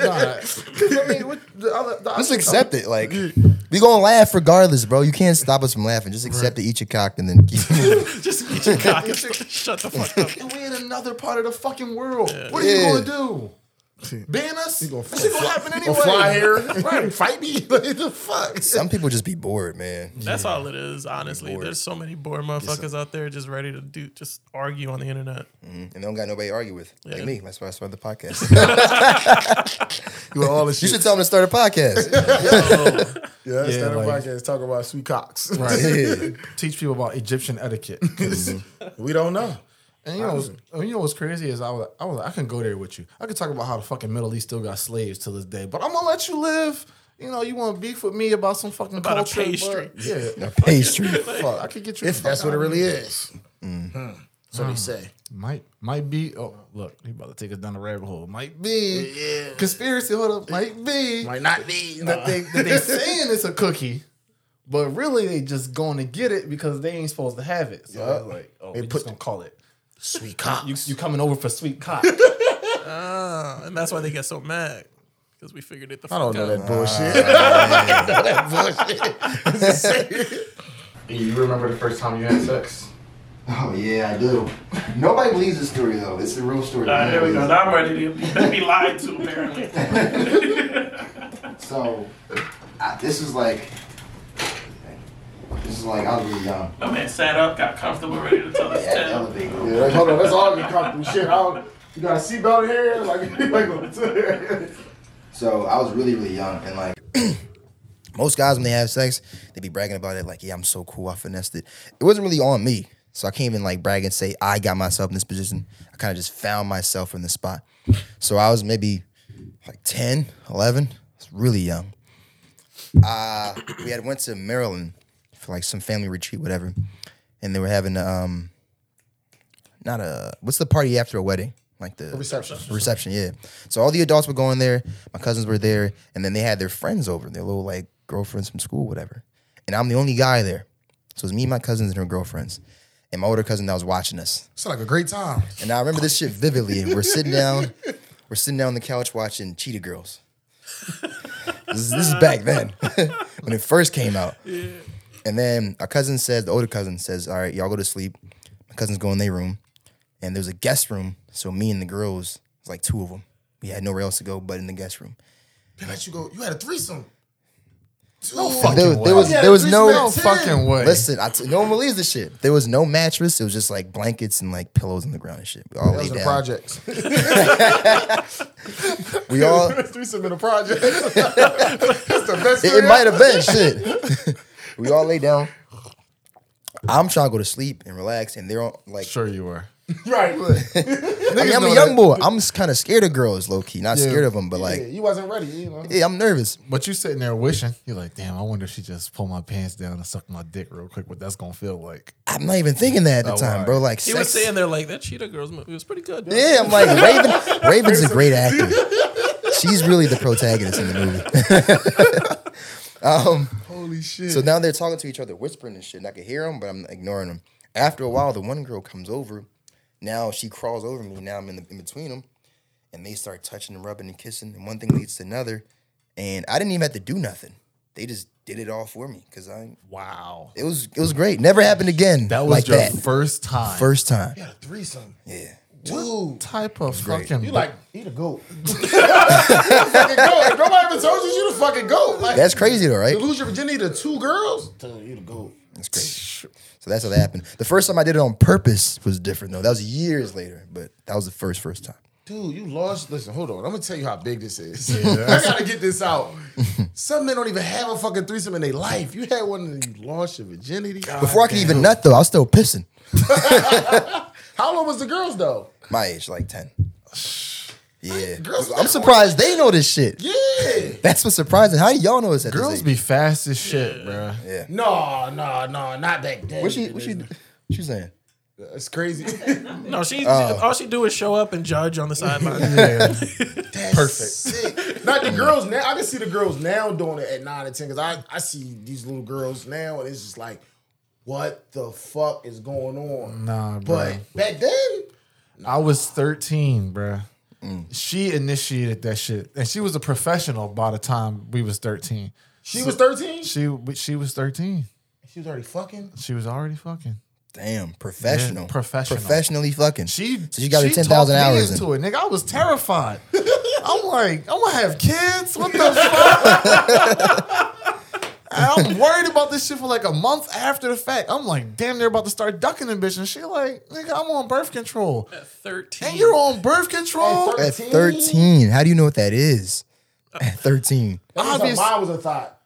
Nah, I mean, what, the other, the just other, accept other, it. Like, we gonna laugh regardless, bro. You can't stop us from laughing. Just accept right. it, eat your cock, and then keep moving. Just eat your cock. And shut the fuck up. And we're in another part of the fucking world. Yeah. What are yeah. you gonna do? Ban us? That shit gonna fly, happen anyway. Fly here, right? Fight me? Like, the fuck? Some people just be bored, man. That's yeah. all it is, honestly. There's so many bored motherfuckers so- out there just ready to do just argue on the internet, mm-hmm. and they don't got nobody to argue with. Yeah. Like me, that's why I started the podcast. You, all the shit. You should tell them to start a podcast. Yo. Yeah, yeah, start like, a podcast. Talk about sweet cocks. Right. Yeah. Teach people about Egyptian etiquette. Mm-hmm. We don't know. And you know, you know what's crazy is I was, I was like, I can go there with you. I could talk about how the fucking Middle East still got slaves to this day, but I'm gonna let you live. You know, you want to beef with me about some fucking about culture, a pastry, but, yeah, a pastry. Fuck, I could get you. If that's what it really is, mm-hmm. so they say. Might might be. Oh, look, he about to take us down the rabbit hole. Might be. Yeah. Conspiracy. Hold up. Might be. Might not be. That uh. they that they saying it's a cookie. But really, they just going to get it because they ain't supposed to have it. So yeah. like, oh, they put just gonna call it. Sweet cock. You, you coming over for sweet cock. uh, and that's why they get so mad. Because we figured it the fuck out. I don't know that bullshit. I don't know that bullshit. Do you remember the first time you had sex? Oh, yeah, I do. Nobody believes this story, though. It's the real story. All right, there we go. Now I'm ready to be lied to, apparently. So, I, this is like... This is like, I was really young. My man sat up, got comfortable, ready to tell us. Yeah, elevator. Yeah, like, hold on, that's all be comfortable shit. I don't, you got a seatbelt in here? Like, like, so I was really, really young. And like, most guys, when they have sex, they be bragging about it. Like, yeah, I'm so cool, I finessed it. It wasn't really on me. So I can't even like brag and say, I got myself in this position. I kind of just found myself in this spot. So I was maybe like ten, eleven. I was really young. Uh, we had went to Maryland. For like some family retreat, whatever, and they were having um, not a what's the party after a wedding, like the a reception, reception, yeah. So all the adults were going there. My cousins were there, and then they had their friends over, their little like girlfriends from school, whatever. And I'm the only guy there, so it's me, my cousins, and her girlfriends, and my older cousin that was watching us. It's like a great time. And I remember this shit vividly. We're sitting down, we're sitting down on the couch watching Cheetah Girls. This is, this is back then when it first came out. Yeah. And then our cousin says, the older cousin says, all right, y'all go to sleep. My cousins go in their room. And there's a guest room. So me and the girls, it's like two of them. We had nowhere else to go but in the guest room. They let you go. You had a threesome. No fucking there, way. There was, there was no, no fucking way. Listen, I t- no one believes this shit. There was no mattress. It was just like blankets and like pillows on the ground and shit. We all that laid down. Projects. we all. Threesome in a project. That's the best. It, it might have been shit. We all lay down. I'm trying to go to sleep and relax, and they're on like. Sure, you are. Right. I mean, I'm a young that. boy. I'm kind of scared of girls, low key. Not yeah. scared of them, but yeah, like. You wasn't ready, you know? Yeah, I'm nervous. But you sitting there wishing. You're like, damn, I wonder if she just pulled my pants down and sucked my dick real quick, what that's going to feel like. I'm not even thinking that at the oh, time, right. bro. Like, he sex... was sitting there like, that Cheetah Girls movie was pretty good. Bro. Yeah, I'm like, Raven. Raven's a great actor. She's really the protagonist in the movie. Um, Holy shit. So now they're talking to each other, whispering and shit, and I can hear them, but I'm ignoring them. After a while, the one girl comes over. Now she crawls over me. Now I'm in, the, in between them, and they start touching and rubbing and kissing, and one thing leads to another, and I didn't even have to do nothing. They just did it all for me because I wow. It was it was great. Never happened again. That was like your that. first time. First time. You had a threesome. Yeah. Dude, what type of fucking... You like, you the GOAT. You the fucking GOAT. If nobody ever told you, you the fucking GOAT. Like, that's crazy though, right? To lose your virginity to two girls? You the GOAT. That's crazy. So that's how that happened. The first time I did it on purpose was different though. That was years later, but that was the first, first time. Dude, you lost... Listen, hold on. I'm going to tell you how big this is. Yeah. I got to get this out. Some men don't even have a fucking threesome in their life. You had one and you lost your virginity. God Before damn. I could even nut though, I was still pissing. How old was the girls though? My age, like ten. Yeah. Girls, I'm surprised they know this shit. Yeah. That's what's surprising. How do y'all know it's at girls this age? Be fast as shit, yeah. bro. Yeah. No, no, no. Not back then. What she, what she, what she saying? It's crazy. No, she, uh, she all she do is show up and judge on the sideline. Yeah. That's perfect. Sick. Not the girls now. I can see the girls now doing it at nine and ten because I, I see these little girls now and it's just like, what the fuck is going on? Nah, bro. But back then, nah. I was thirteen, bro. Mm. She initiated that shit, and she was a professional by the time we was thirteen. She so was thirteen. She she was thirteen. She was already fucking. She was already fucking. Damn, professional, yeah, professional, professionally fucking. She, so she got she her ten thousand hours into it, nigga. I was terrified. I'm like, I'm gonna have kids. What the fuck? I'm worried about this shit for like a month after the fact. I'm like, damn, they're about to start ducking the bitch, and she like, nigga, I'm on birth control at thirteen, and you're on birth control at thirteen. At thirteen. How do you know what that is? At thirteen, obviously, mom was a thought,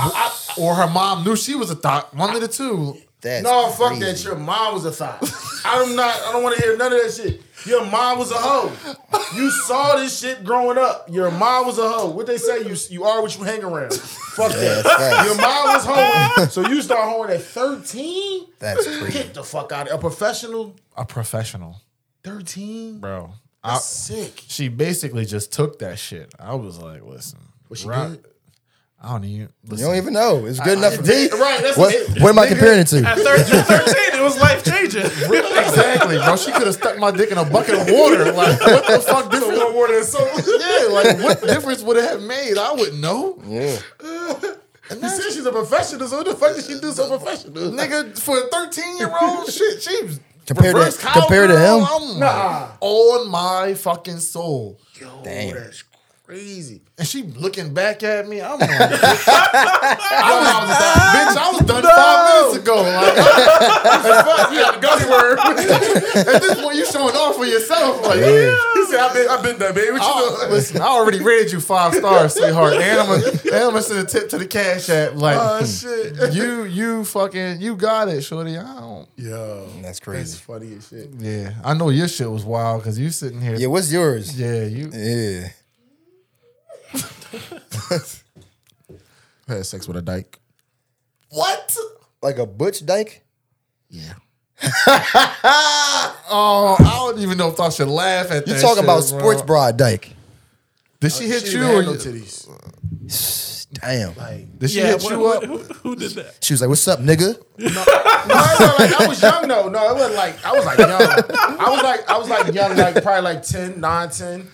I, I, or her mom knew she was a thought. One of the two. That's no, fuck crazy. That. Your mom was a thot. I'm not. I don't want to hear none of that shit. Your mom was a hoe. You saw this shit growing up. Your mom was a hoe. What they say? You you are what you hang around. Fuck yes, that. Yes. Your mom was hoeing. So you start hoeing at thirteen. That's crazy. Get the fuck out of here. A professional. A professional. thirteen, bro. That's I, sick. She basically just took that shit. I was like, listen. What she right, did? I don't even listen. You don't even know. It's good I, enough I, for me. Right, that's what, it, what am I comparing it to? At thirteen, it was life changing. Exactly, bro. She could have stuck my dick in a bucket of water. Like, what the fuck difference? Water and soap. Yeah, like, what difference would it have made? I wouldn't know. Yeah. Uh, and you said she's a professional, so what the fuck did she do so professional? Nigga, for a thirteen-year-old, shit, she was compared to, compared to him? I'm nah. On my fucking soul. Yo, damn. That's crazy. And she looking back at me. I'm like, I was, I was like, bitch, I was done no. five minutes ago. Like, fuck, you had a gummy worm. At this point, you showing off for yourself. Like, yeah. He said, I've been, I've been done, baby. What you doing? Listen, I already read you five stars, sweetheart. And I'm gonna send a tip to the Cash App. Like, oh, shit. you, you fucking, you got it, shorty. I don't. Yo, that's crazy. That's funny as shit. Yeah, I know your shit was wild because you sitting here. Yeah, what's yours? Yeah, you. Yeah. I had sex with a dyke. What? Like a butch dyke? Yeah. Oh, I don't even know if I should laugh at you that. You talking shit, about sports bra dyke? Did she hit she you or no titties? Damn. Like, did she yeah, hit what, you up? Who, who did that? She was like, "What's up, nigga?" No, no, like, I was young though. No, it wasn't like I was like young. I was like I was like young, like probably like ten, nine, ten.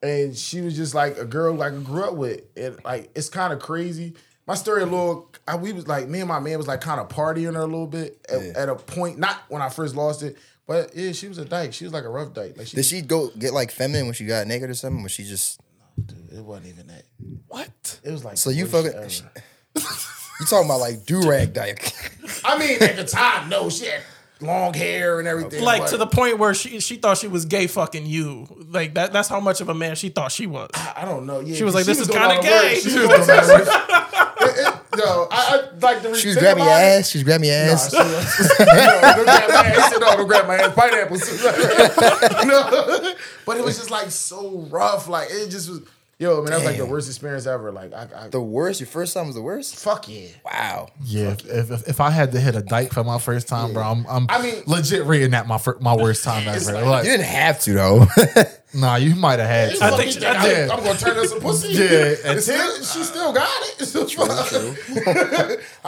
And she was just like a girl like I grew up with. And like, it's kind of crazy. My story a little, I, we was like, me and my man was like kind of partying her a little bit at, yeah. at a point, not when I first lost it, but yeah, she was a dyke. She was like a rough dyke. Like she, did she go get like feminine when she got naked or something? Was she just? No, dude, it wasn't even that. What? It was like. So you fucking. She... You talking about like durag dyke. I mean, at the time, no shit. Long hair and everything. Like, but to the point where she she thought she was gay fucking you. Like, that that's how much of a man she thought she was. I, I don't know. Yeah, she was like, this is kind of gay. She was doing that. No, I, I like the She was grabbing your ass. She was grabbing your ass. No, don't grab my ass. No, don't grab my ass. Pineapples. No. But it was just like so rough. Like, it just was. Yo, I mean, that was like the worst experience ever. Like, I, I, the worst? Your first time was the worst? Fuck yeah! Wow. Yeah. If, yeah. if if I had to hit a dyke for my first time, yeah. bro, I'm, I'm I mean, legit reading that my my worst time ever. Like, like, you didn't have to though. Nah, you might have had. Yeah, to. I think I did. I'm gonna turn her some pussy. Yeah. And still, she still got it. It's true, true. I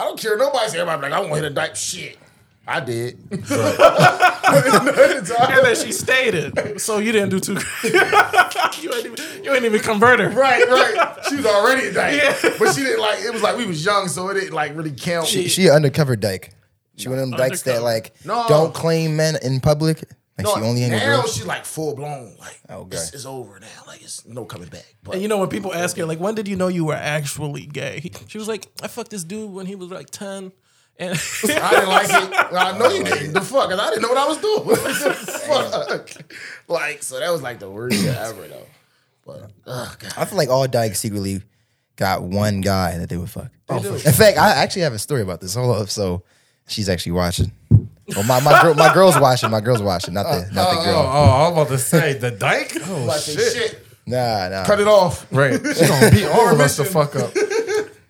don't care. Nobody's everybody like I want to hit a dyke. Shit. I did. And then she stated, so you didn't do too good. you, ain't even, you ain't even convert her. Right, right. She was already a dyke. Yeah. But she didn't like, it was like we was young, so it didn't like really count. She, she an undercover dyke. She no, one of them dykes undercover. That like no. don't claim men in public. Like no, she only in now she's like full blown. Like okay. it's, it's over now. Like it's no coming back. But and you know when people ask her like, when did you know you were actually gay? She was like, I fucked this dude when he was like ten. And I didn't like it. I know you didn't. The fuck, cause I didn't know what I was doing. Fuck. Like so that was like the worst shit ever though. But oh, God. I feel like all dykes secretly got one guy that they would fuck. They oh, do. In fact, I actually have a story about this. Hold up, so she's actually watching. Well, my my, girl, my girl's watching. My girl's watching. Not the not the girl. Oh, oh, oh I'm about to say the dyke. Oh like shit. shit. Nah, nah. Cut it off. Right. She's gonna beat all of us to fuck up.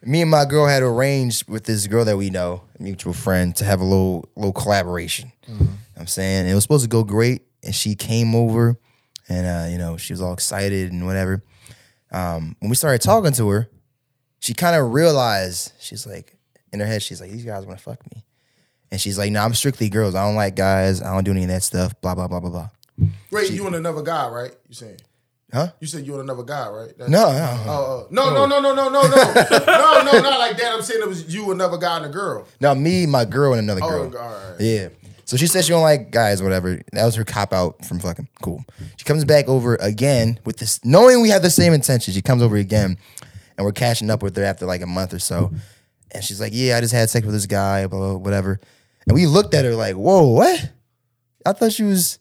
Me and my girl had arranged with this girl that we know, a mutual friend, to have a little little collaboration. Mm-hmm. You know what I'm saying, it was supposed to go great, and she came over, and uh, you know she was all excited and whatever. Um, when we started talking to her, she kind of realized she's like in her head, she's like, these guys want to fuck me. And she's like, no, nah, I'm strictly girls. I don't like guys. I don't do any of that stuff. Blah, blah, blah, blah, blah. Wait, she, you and another guy, right? You saying? Huh? You said you and another guy, right? That's, no, no. Oh, uh, no, no, no, no, no, no, no. No, no, not like that. I'm saying it was you, another guy, and a girl. No, me, my girl, and another girl. Oh, all right. Yeah. So she said she don't like guys, whatever. That was her cop out from fucking cool. She comes back over again with this, knowing we have the same intention. She comes over again, and we're catching up with her after like a month or so. And she's like, yeah, I just had sex with this guy, blah, blah, whatever. And we looked at her like, whoa, what? I thought she was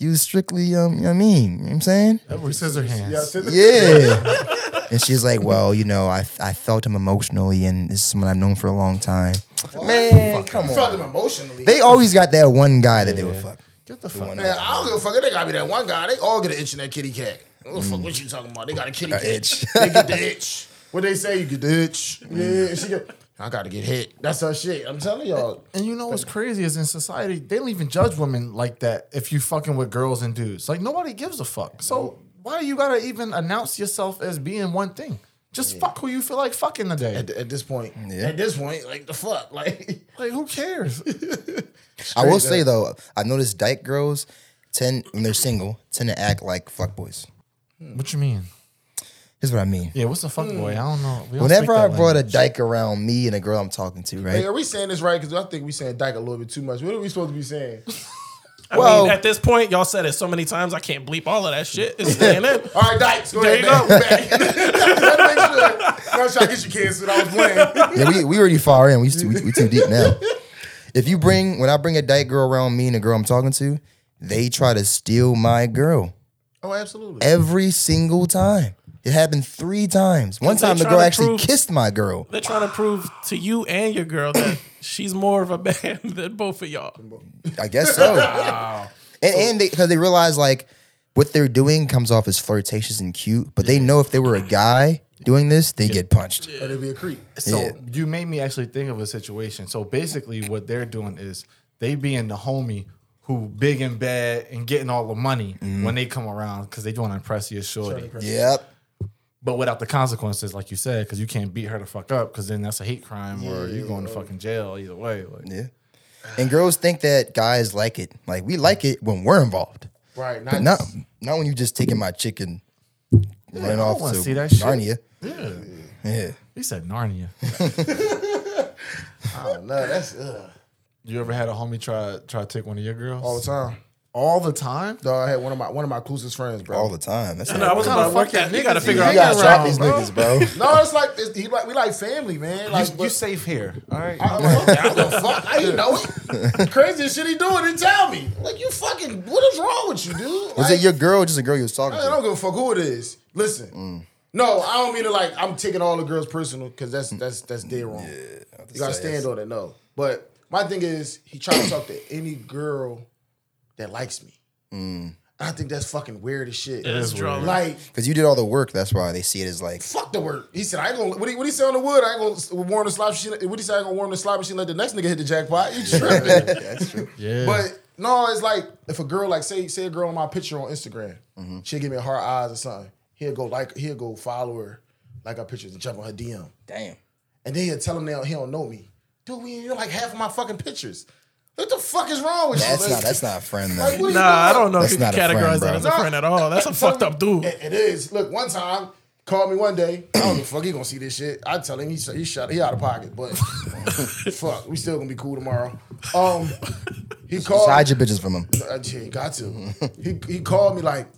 you was strictly, um, you know what I mean? You know what I'm saying? Edward Scissorhands. Yeah. And she's like, well, you know, I I felt him emotionally, and this is someone I've known for a long time. Oh, man, come on. You felt him emotionally. They always got that one guy that yeah. they would fuck. Get the fuck out. Man, I don't give a fuck. They got to be that one guy. They all get an itch in that kitty cat. What the mm. fuck what you talking about? They got a kitty cat. Itch. They get the itch. What they say? You get the itch. Yeah. She get... I got to get hit. That's her shit. I'm telling y'all. And you know what's crazy is in society, they don't even judge women like that if you fucking with girls and dudes. Like, nobody gives a fuck. So why you got to even announce yourself as being one thing? Just yeah. fuck who you feel like fucking today. At, at this point. Yeah. At this point, like, the fuck? Like, like who cares? I will up. say, though, I noticed dyke girls, tend when they're single, tend to act like fuck boys. What you mean? Here's what I mean. Yeah, what's the fuck boy? I don't know. We Whenever don't I brought language. a dyke around me and a girl I'm talking to, right? Hey, are we saying this right? Because I think we saying dyke a little bit too much. What are we supposed to be saying? I well, mean, at this point, y'all said it so many times, I can't bleep all of that shit. It's staying in. All right, dykes, go there ahead. There you man. go. I was trying to get you canceled. I was playing. Yeah, we, we already far in. We, too, we, we too deep now. If you bring, when I bring a dyke girl around me and a girl I'm talking to, they try to steal my girl. Oh, absolutely. Every single time. It happened three times. One time the girl actually prove, kissed my girl. They're trying to prove to you and your girl that she's more of a man than both of y'all. I guess so. Wow. And and they, because they realize like what they're doing comes off as flirtatious and cute, but they know if they were a guy doing this, they yeah. get punched. Yeah. Or they'd be a creep. So yeah. you made me actually think of a situation. So basically what they're doing is they being the homie who big and bad and getting all the money mm. when they come around because they want to impress your shorty. Sure, yep. But without the consequences, like you said, because you can't beat her to fuck up, because then that's a hate crime, yeah, or you're going to fucking jail either way. Like. Yeah. And girls think that guys like it. Like, we like it when we're involved. Right. Not, not, not when you just taking my chicken yeah, running off to see that Narnia. Shit. Yeah. Yeah. He said Narnia. Oh, no, that's... Ugh. You ever had a homie try, try to take one of your girls? All the time. All the time? No, I had one of my one of my closest friends, bro. All the time. That's no, I was gonna fuck that nigga. Gotta figure out. You gotta stop these niggas, bro. No, it's like it's, he like we like family, man. Like you, but, you safe here. All right. I don't know. Fuck, I didn't know it. Craziest shit he doing. Didn't tell me. Like you fucking. What is wrong with you, dude? Like, was it your girl? Or just a girl you was talking I, to? I don't give a fuck who it is. Listen. Mm. No, I don't mean to like. I'm taking all the girls personal because that's that's that's dead wrong. Yeah, you gotta stand on it. No, but my thing is he tried to talk to any girl that likes me. Mm. I think that's fucking weird as shit. It is weird. Like, because you did all the work, that's why they see it as like... Fuck the work. He said, I ain't gonna... What he, what he say on the wood? I ain't gonna warm the slot machine. What he say? I ain't gonna warm the slot machine, let the next nigga hit the jackpot. You tripping. That's true. Yeah. But no, it's like, if a girl, like, say say a girl on my picture on Instagram, mm-hmm. she'll give me a hard eyes or something. He'll go like, he'll go follow her, like our pictures, and jump on her D M. Damn. And then he'll tell him now he don't know me. Dude, you're like half of my fucking pictures. What the fuck is wrong with that's you? Not, that's not a friend, though. Like, nah, I don't know that's if you can categorize friend, that as a friend at all. That's a fucked up dude. It, it is. Look, one time, called me one day. I don't give a fuck. He gonna see this shit. I tell him he, he shot. He out of pocket, but fuck, we still gonna be cool tomorrow. Um, He so called. Hide your bitches from him. Yeah, got to. he he called me like,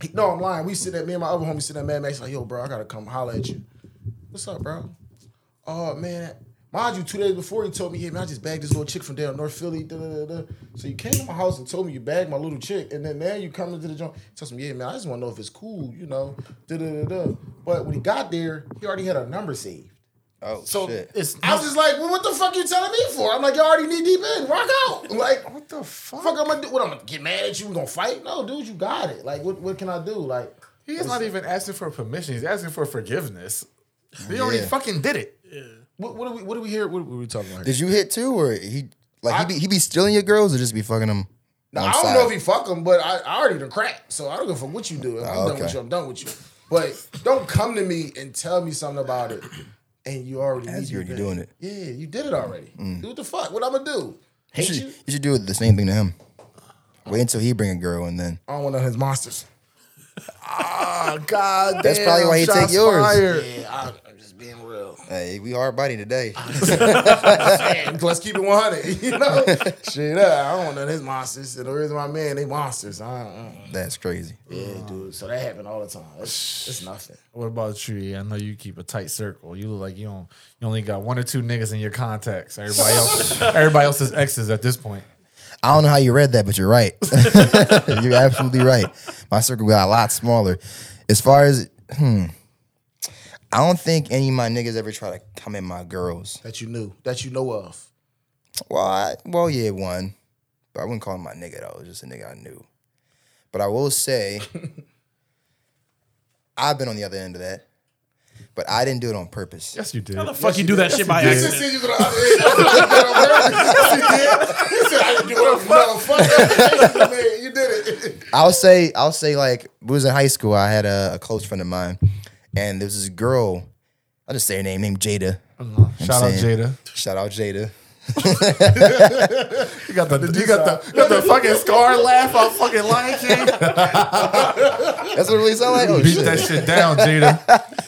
he, no, I'm lying. We sit there, me and my other homie sit there, man, Max like, yo, bro, I gotta come holler at you. What's up, bro? Oh man, mind you, two days before he told me, hey man, I just bagged this little chick from down North Philly. Da, da, da, da. So you came to my house and told me you bagged my little chick, and then now you come into the joint. Tells me, yeah man, I just want to know if it's cool, you know. Da, da, da, da. But when he got there, he already had a number saved. Oh, so shit. It's, I was just like, well, what the fuck you telling me for? I'm like, y'all already knee deep in. Rock out. Like, what the fuck? Fuck, I'm gonna do? What, I'm gonna get mad at you? We gonna fight? No, dude, you got it. Like, what, what can I do? Like, he's not even asking for permission. He's asking for forgiveness. They yeah. already fucking did it. Yeah. What, what do we? What do we hear? What, what are we talking about? Did you hit too, or he? Like, I, he be he be stealing your girls, or just be fucking them? No, I don't know if he fuck them, but I, I already done crack, so I don't give a fuck what you do. If oh, I'm okay. done with you, I'm done with you. But don't come to me and tell me something about it. And you already as you're doing it. Yeah, you did it already. Mm. Do what the fuck? What I'm gonna do? Hate you? Should, you? you should do the same thing to him. Wait until he bring a girl, and then I don't want none of his monsters. Ah, oh, god. That's damn, probably why he take yours. Fired. Yeah, I, I'm just being real. Hey, we hard body today. Let's keep it one hundred. You know, shit. I don't want none of his monsters. And the reason my man, they monsters. I don't, I don't. That's crazy. Yeah, um, dude. So that happened all the time. It's, it's nothing. What about you? I know you keep a tight circle. You look like you don't. You only got one or two niggas in your contacts. Everybody else, everybody else's exes at this point. I don't know how you read that, but you're right. You're absolutely right. My circle got a lot smaller. As far as, hmm, I don't think any of my niggas ever try to come at my girls. That you knew, that you know of. Well, I, well, yeah, one. But I wouldn't call him my nigga, though. It was just a nigga I knew. But I will say, I've been on the other end of that. But I didn't do it on purpose. Yes, you did. How the fuck yes, you do that yes, shit by accident? He said, I didn't do it on purpose. You did it. I'll say, I'll say, like, we was in high school. I had a, a close friend of mine. And there was this girl. I'll just say her name, named Jada. Uh-huh. Shout out saying, Jada. Shout out Jada. You got the, you got the, got the fucking scar laugh on fucking Lion King. That's what it really sound like. Oh, beat shit. That shit down, Jada.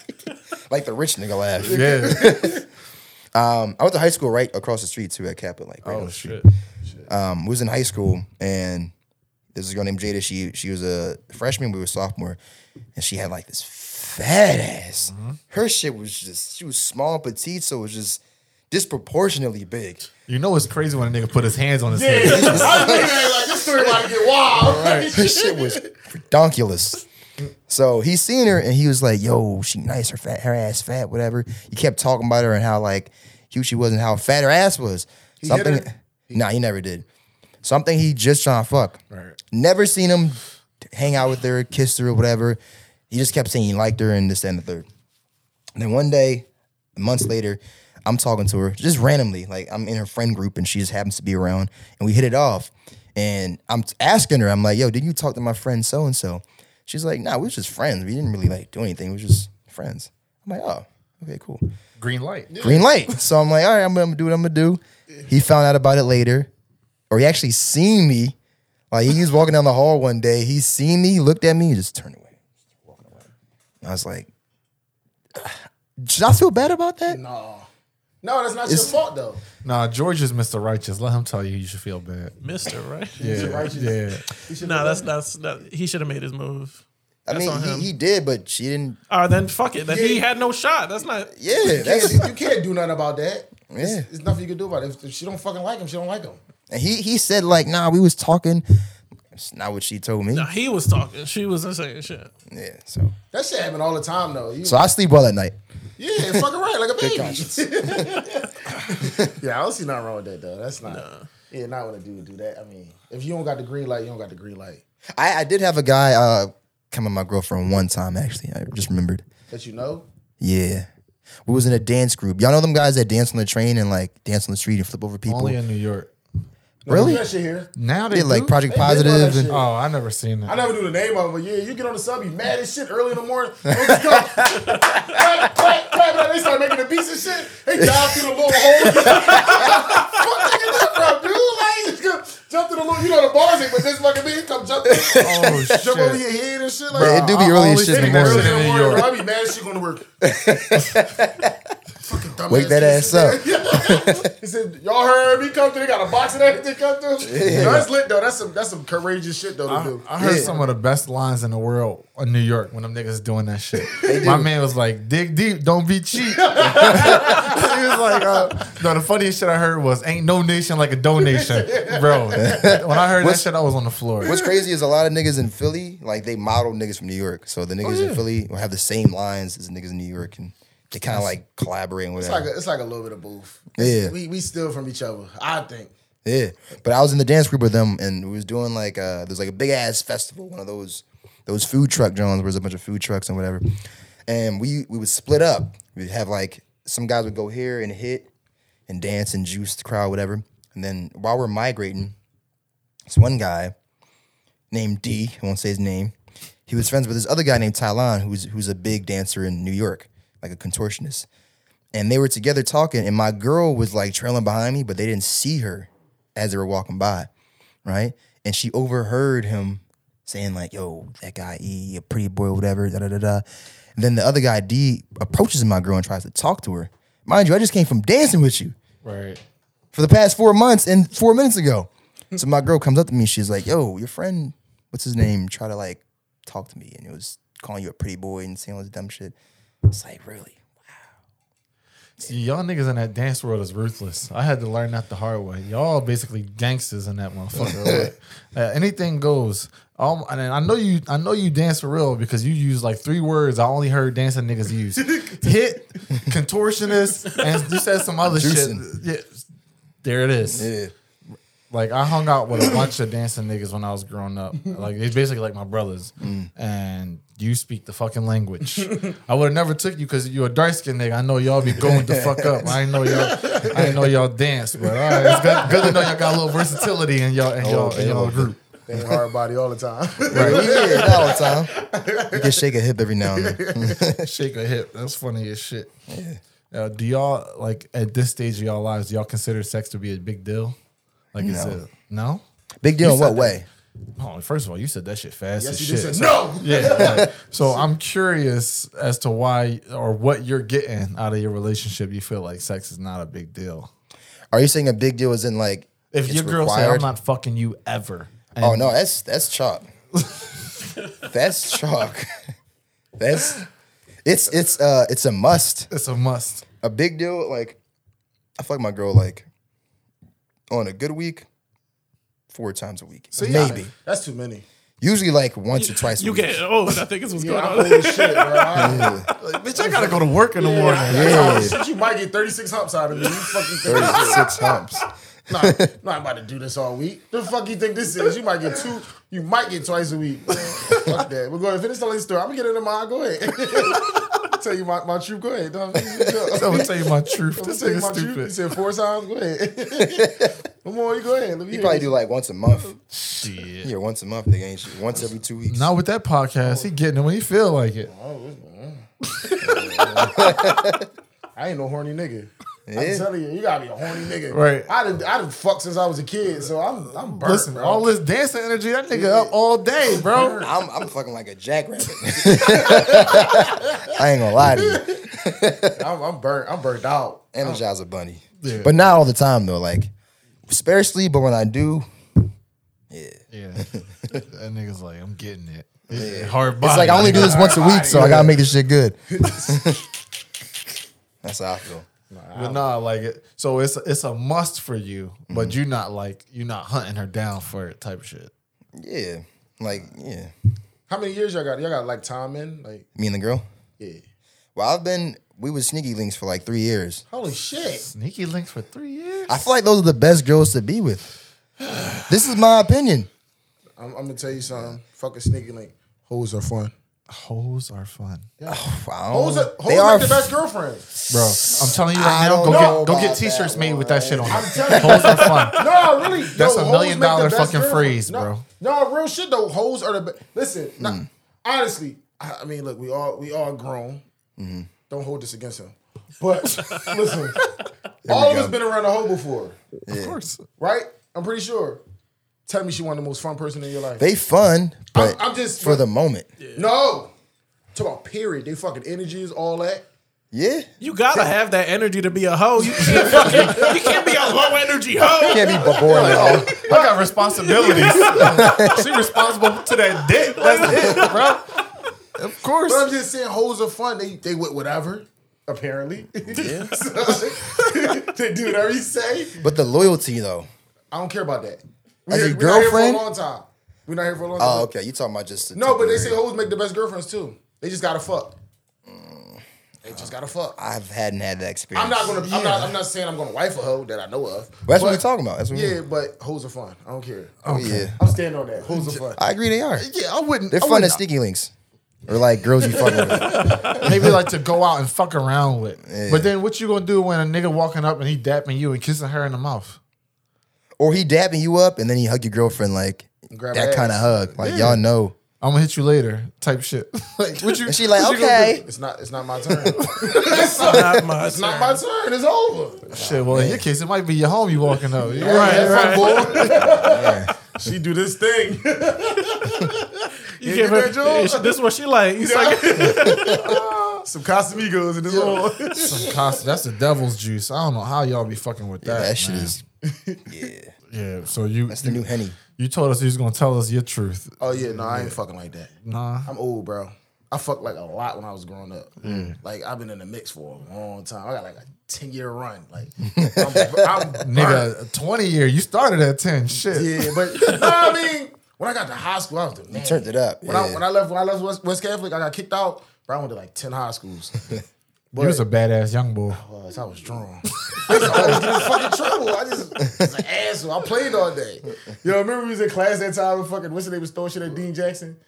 Like the rich nigga laugh. Yeah. um, I went to high school right across the street too at Capitol. Like, right oh shit. shit. Um, we was in high school and there's this girl named Jada. She she was a freshman. We were sophomore, and she had like this fat ass. Mm-hmm. Her shit was just she was small and petite, so it was just disproportionately big. You know what's crazy when a nigga put his hands on his head. Yeah. I was thinking like this story about to get wild. Right. Her shit was redonkulous. So he seen her and he was like, yo, she nice, her fat, her ass fat, whatever. He kept talking about her and how like cute she was and how fat her ass was. He Something he, Nah, he never did. Something he just trying to fuck. Right. Never seen him hang out with her, kiss her or whatever. He just kept saying he liked her and this, that, and the third. And then one day, months later, I'm talking to her just randomly. Like I'm in her friend group and she just happens to be around and we hit it off. And I'm asking her, I'm like, yo, did you talk to my friend so-and-so? She's like, nah, we was just friends. We didn't really like do anything. We was just friends. I'm like, oh, okay, cool. Green light. Yeah. Green light. So I'm like, all right, I'm gonna do what I'm gonna do. He found out about it later, or he actually seen me. Like he was walking down the hall one day. He seen me, looked at me, and just turned away. Walking away. I was like, should I feel bad about that? No. No, that's not it's, your fault though. Nah, George is Mister Righteous. Let him tell you you should feel bad. Mister Righteous. Yeah, Righteous. Yeah. Nah, that's that's that, he should have made his move. I that's mean, he, he did, but she didn't. All right, then fuck it. Then yeah. He had no shot. That's not. Yeah, that's, you can't do nothing about that. Yeah, it's, it's nothing you can do about it. If, if she don't fucking like him, she don't like him. And he he said like, nah, we was talking. It's not what she told me. Nah, he was talking. She wasn't saying shit. Yeah, so that shit happened all the time though. You, so I sleep well at night. Yeah, fucking right, like a baby. Yeah, I don't see nothing wrong with that though. That's not, nah. yeah, not what a dude do that. I mean, if you don't got the green light, you don't got the green light. I, I did have a guy uh, come at my girlfriend one time actually. I just remembered. That you know? Yeah, we was in a dance group. Y'all know them guys that dance on the train and like dance on the street and flip over people? Only in New York. No, really? That shit here. Now they, they like Project they Positive. And, oh, I never seen that. I never knew the name of it, but yeah, you get on the sub, you mad as shit early in the morning. Let's go. clap, clap, clap, they start making the beats and shit. They dive through the little hole. What the fuck, dude? Like, jump through the little, you know the bars ain't, but this fucking bitch come jump through. Oh, shit. Jump over your head and shit. Like, bro, it do be early as shit in the morning. Early in the morning, bro. I be mad as shit going to work. fucking dumbass. Wake that ass up. He said, y'all heard me come through. They got a box and everything come through. Yeah. You know, that's lit, though. That's some, that's some courageous shit, though, to I, do. I heard yeah. some of the best lines in the world in New York when them niggas doing that shit. My man was like, dig deep, don't be cheap. He was like, uh, no, the funniest shit I heard was, ain't no nation like a donation. Bro, when I heard what's, that shit, I was on the floor. What's crazy is a lot of niggas in Philly, like, they model niggas from New York. So the niggas oh, yeah. in Philly have the same lines as the niggas in New York, and they kind of like collaborating with it's like a, it's like a little bit of both. Yeah, we we steal from each other, I think. Yeah, but I was in the dance group with them, and we was doing like uh, there's like a big ass festival, one of those those food truck drones where there's a bunch of food trucks and whatever. And we we would split up. We'd have like some guys would go here and hit and dance and juice the crowd, whatever. And then while we're migrating, this one guy named D, I won't say his name. He was friends with this other guy named Tylon, who's who's a big dancer in New York, like a contortionist. And they were together talking, and my girl was like trailing behind me, but they didn't see her as they were walking by, right? And she overheard him saying like, yo, that guy, E, a pretty boy, whatever, da-da-da-da. And then the other guy, D, approaches my girl and tries to talk to her. Mind you, I just came from dancing with you. Right. For the past four months and four minutes ago. So my girl comes up to me, she's like, yo, your friend, what's his name, try to like, talk to me, and it was calling you a pretty boy and saying all this dumb shit. It's like, really? Wow. See, y'all niggas in that dance world is ruthless. I had to learn that the hard way. Y'all basically gangsters in that motherfucker. uh, anything goes. Um, and I know you I know you dance for real because you use like three words I only heard dancing niggas use. Hit, contortionist, and you said some other Juicing. shit. Yeah, there it is. Yeah. Like, I hung out with a bunch of dancing niggas when I was growing up. Like, it's basically like my brothers. Mm. And you speak the fucking language. I would have never took you because you're a dark-skinned nigga. I know y'all be going the fuck up. I ain't know y'all I ain't know y'all dance, but all right, it's good, good to know y'all got a little versatility in y'all in y'all, oh, in y'all group. They ain't hard body all the time. Right, we hear it all the time. You can shake a hip every now and then. Shake a hip. That's funny as shit. Yeah. Uh, do y'all, like, at this stage of y'all lives, do y'all consider sex to be a big deal? Like you no. said, no? Big deal in what that, way? Oh, first of all, you said that shit fast yes, as you shit. Said, no! Yeah. Like, so I'm curious as to why or what you're getting out of your relationship. You feel like sex is not a big deal. Are you saying a big deal is in like if your girl said I'm not fucking you ever? And oh no, that's that's chalk. That's chalk. That's it's it's uh it's a must. It's a must. A big deal, like I feel like my girl like on a good week, four times a week. So maybe. Yeah, that's too many. Usually like once you, or twice a you week. You get old. I think it's what's yeah, going I'm on. Old shit, bro. Yeah. Like, bitch, I got to go to work in the yeah. morning. Yeah. Shit, you might get thirty-six humps out of me. You fucking thirty-six humps. Nah, nah, I'm about to do this all week. The fuck you think this is? You might get two. You might get twice a week. Fuck that. We're going to finish telling the story. I'm going to get into mine. Go ahead. Tell you my, my truth. Go ahead. No, I'm gonna tell you my truth. I'm gonna tell you my truth. You said four times. Go ahead. Come on, you go ahead. Let me you probably this. do like once a month. Shit. Yeah, once a month. Nigga ain't shit. Once every two weeks. Not with that podcast. He getting it when he feel like it. I ain't no horny nigga. Yeah. I'm telling you, you gotta be a horny nigga. Right. I done, I done fucked since I was a kid, so I'm I'm burnt. Listen, bro. All this dancing energy, that nigga yeah. up all day, bro. I'm, I'm fucking like a jackrabbit. I ain't gonna lie to you. I'm, I'm burnt. I'm burnt out. Energizer bunny. Yeah. But not all the time though. Like sparsely, but when I do, yeah. Yeah. That nigga's like, I'm getting it. Yeah. Hard body. It's like I only do this once a week, so yeah. I gotta make this shit good. That's how I feel. Nah, but nah, like it. So it's it's a must for you, but mm-hmm. you're not like you're not hunting her down for it type of shit. Yeah, like yeah. How many years y'all got? Y'all got like time in like me and the girl. Yeah. Well, I've been we was sneaky links for like three years. Holy shit! Sneaky links for three years. I feel like those are the best girls to be with. This is my opinion. I'm, I'm gonna tell you something. Fucking sneaky link. Hoes are fun. Hoes are fun. Yeah. Oh, wow. Hoes are, hoes are the best girlfriends. Bro, I'm telling you right I now, go get, go get t-shirts that, made with that shit on. I'm telling you. Hoes are fun. No, really. That's yo, a million dollar fucking phrase, no, bro. No, real shit though. Hoes are the best. Listen, mm. no, honestly, I, I mean, look, we all we all grown. Mm-hmm. Don't hold this against him. But listen, all of us been around a hoe before. Yeah. Of course. Right? I'm pretty sure. Tell me she one of the most fun person in your life. They fun, but I'm, I'm just, for the moment. Yeah. No. Talk about period. They fucking energies, all that. Yeah. You gotta yeah. have that energy to be a hoe. You can't, you can't be a low energy hoe. You can't be boring at all. I got responsibilities. She responsible to that dick. That's it, bro. Of course. But I'm just saying, hoes are fun. They they with whatever. Apparently. Yeah. So, they do whatever you say. But the loyalty though. I don't care about that. We As here, your girlfriend? We're not here for a long time. We're not here for a long time. Oh, okay. You talking about just no? But they say hoes make the best girlfriends too. They just gotta fuck. They just gotta fuck. I've hadn't had that experience. I'm not gonna. Yeah. I'm not. I'm not saying I'm gonna wife a hoe that I know of. But that's but, what we're talking about. That's what yeah, but hoes are fun. I don't care. Oh okay. yeah, I'm standing on that. Hoes are fun. I agree. They are. Yeah, I wouldn't. They're I fun wouldn't. At sticky links, or like girls you fuck with. Maybe like to go out and fuck around with. Yeah. But then what you gonna do when a nigga walking up and he dapping you and kissing her in the mouth, or he dapping you up and then he hug your girlfriend like Grab that kind of hug? Like yeah. y'all know. I'm gonna hit you later, type shit. Like, what you? And she like, okay, it's not, it's not my turn. it's not my, it's turn. not my turn. It's over. Shit. Well, man. In your case, it might be your home you walking up. Yeah, right, right. Yeah. She do this thing. you you her, yeah, this what she like. It's like some Casamigos in this hole. Yeah. Some Cas. That's the devil's juice. I don't know how y'all be fucking with that. Yeah, that shit man. is. Yeah. Yeah. So you. That's the you, new Henny. You told us you was gonna tell us your truth. Oh yeah, no, I ain't yeah. fucking like that. Nah, I'm old, bro. I fucked like a lot when I was growing up. Mm. Like I've been in the mix for a long time. I got like a ten year run. Like, I'm, I'm nigga, a twenty year. You started at ten. Shit. Yeah, but you know what I mean. When I got to high school, I was the man. You turned it up. When yeah. I when I left when I left West, West Catholic, I got kicked out. Bro, I went to like ten high schools. But you was a badass young boy. I was, I was strong. I was always getting fucking trouble. I just was an asshole. I played all day. Yo, remember we was in class that time with fucking, what's the name, was throwing shit at Dean Jackson?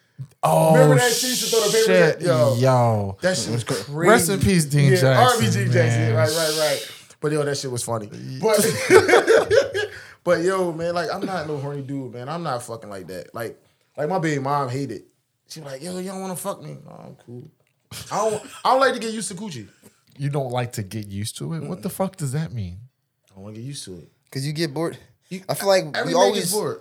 Oh, remember that shit? She used to throw the paper shit. At, yo. yo. That shit was crazy. Rest in peace, Dean yeah, Jackson. R B G man. Jackson. Right, right, right. But yo, that shit was funny. But, but yo, man, like, I'm not no horny dude, man. I'm not fucking like that. Like, like my baby mom hated. She was like, yo, you don't want to fuck me. No, I'm cool. I don't, I don't like to get used to coochie. You don't like to get used to it? Mm-mm. What the fuck does that mean? I don't want to get used to it. Because you get bored. You, I feel like every we man always, gets bored.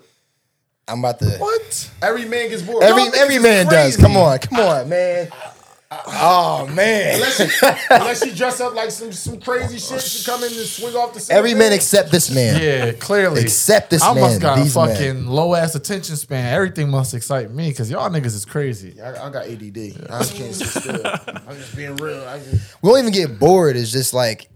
I'm about to... What? Every man gets bored. Every every man crazy. Does. Come on. Come I, on, man. I, I, oh, man. Unless you, unless you dress up like some, some crazy shit, she come in and swing off the side. Every man except this man. Yeah, clearly. Except this I man. I must got These a fucking low-ass attention span. Everything must excite me because y'all niggas is crazy. Yeah, I, I got A D D. Yeah. I can't sit still. I'm just being real. I just... We don't even get bored. It's just like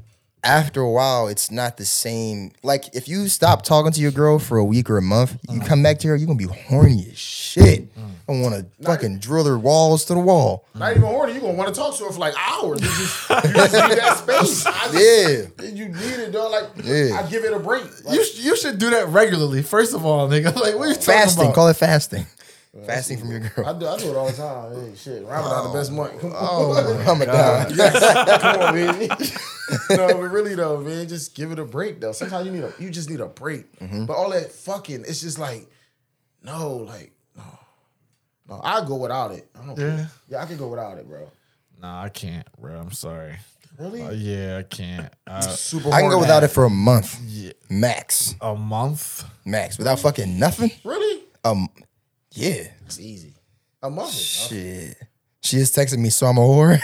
after a while, it's not the same. Like if you stop talking to your girl for a week or a month, you mm. come back to her, you're going to be horny as shit. Mm. I want to fucking even, drill their walls to the wall. Not even horny. You're going to want to talk to her for like hours. You just, you just need that space. I just, yeah. You need it, dog. Like, yeah. I give it a break. Like, you, sh- you should do that regularly, first of all, nigga. Like, what are you fasting, talking about? Fasting. Call it fasting. Well, fasting from your girl. I do, I do it all the time. Hey, shit. Ramadan oh, the best month. Come on. Oh, Ramadan. Yes. Come on, man. No, but really, though, man, just give it a break, though. Sometimes you need a, you just need a break. Mm-hmm. But all that fucking, it's just like, no, like, no, I go without it. I don't yeah. care. Yeah, I can go without it, bro. Nah, I can't, bro. I'm sorry. Really? Uh, yeah, I can't. Uh, Super I can go without it for a month. Yeah. Max. A month? Max. Without fucking nothing? Really? Um, yeah. It's easy. A month. Shit. Okay. She just texted me, so I'm a whore.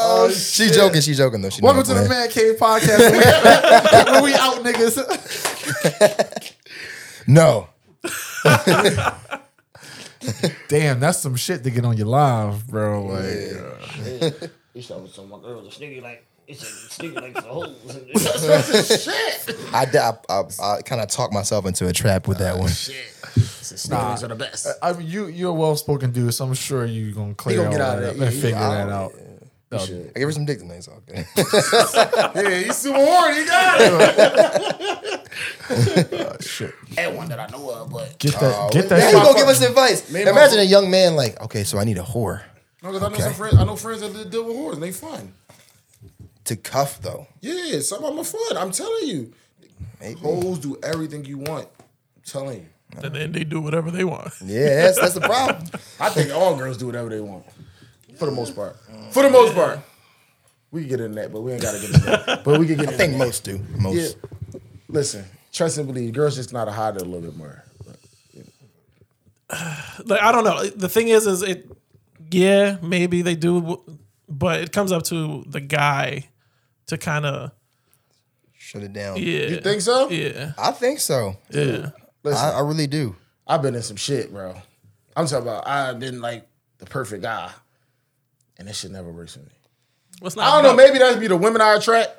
Oh, she shit. joking, she joking, though. She Welcome to the Mancave Podcast. Where we out, niggas. No. Damn, that's some shit to get on your live, bro. Like, yeah. Yeah. You saw with some girl was sneaky like it's a sneaky like the whole shit. I, I, I, I kind of talked myself into a trap with that uh, one. Shit, sneakers nah, are the best. I, I, you you're a well-spoken dude, so I'm sure you're gonna clear all that up and figure that out. No, I gave her some dick tonight, so okay. Yeah, he's super horny. You got it. Oh, shit. And one that I know of, but get that. Uh, get that. Now you gonna give us advice? Maybe Imagine a young man like, okay, so I need a whore. No, because okay. I know some friends. I know friends that deal with whores, and they fun. To cuff though. Yeah, some of them are fun. I'm telling you, Maybe. hoes do everything you want. I'm telling you, and then they do whatever they want. Yeah, that's, that's the problem. I think all girls do whatever they want. For the most part. For the most part. We can get in that, but we ain't got to get in that. But we can get I in that. I think most do. Most. Yeah. Listen, trust and believe. Girls just not to hide it a little bit more. But, you know. Like, I don't know. The thing is, is it yeah, maybe they do, but it comes up to the guy to kind of shut it down. Yeah. You think so? Yeah. I think so. Dude, yeah. Listen, I, I really do. I've been in some shit, bro. I'm talking about I didn't like the perfect guy, and that shit never works for me. What's not I don't about? know. Maybe that'd be the women I attract.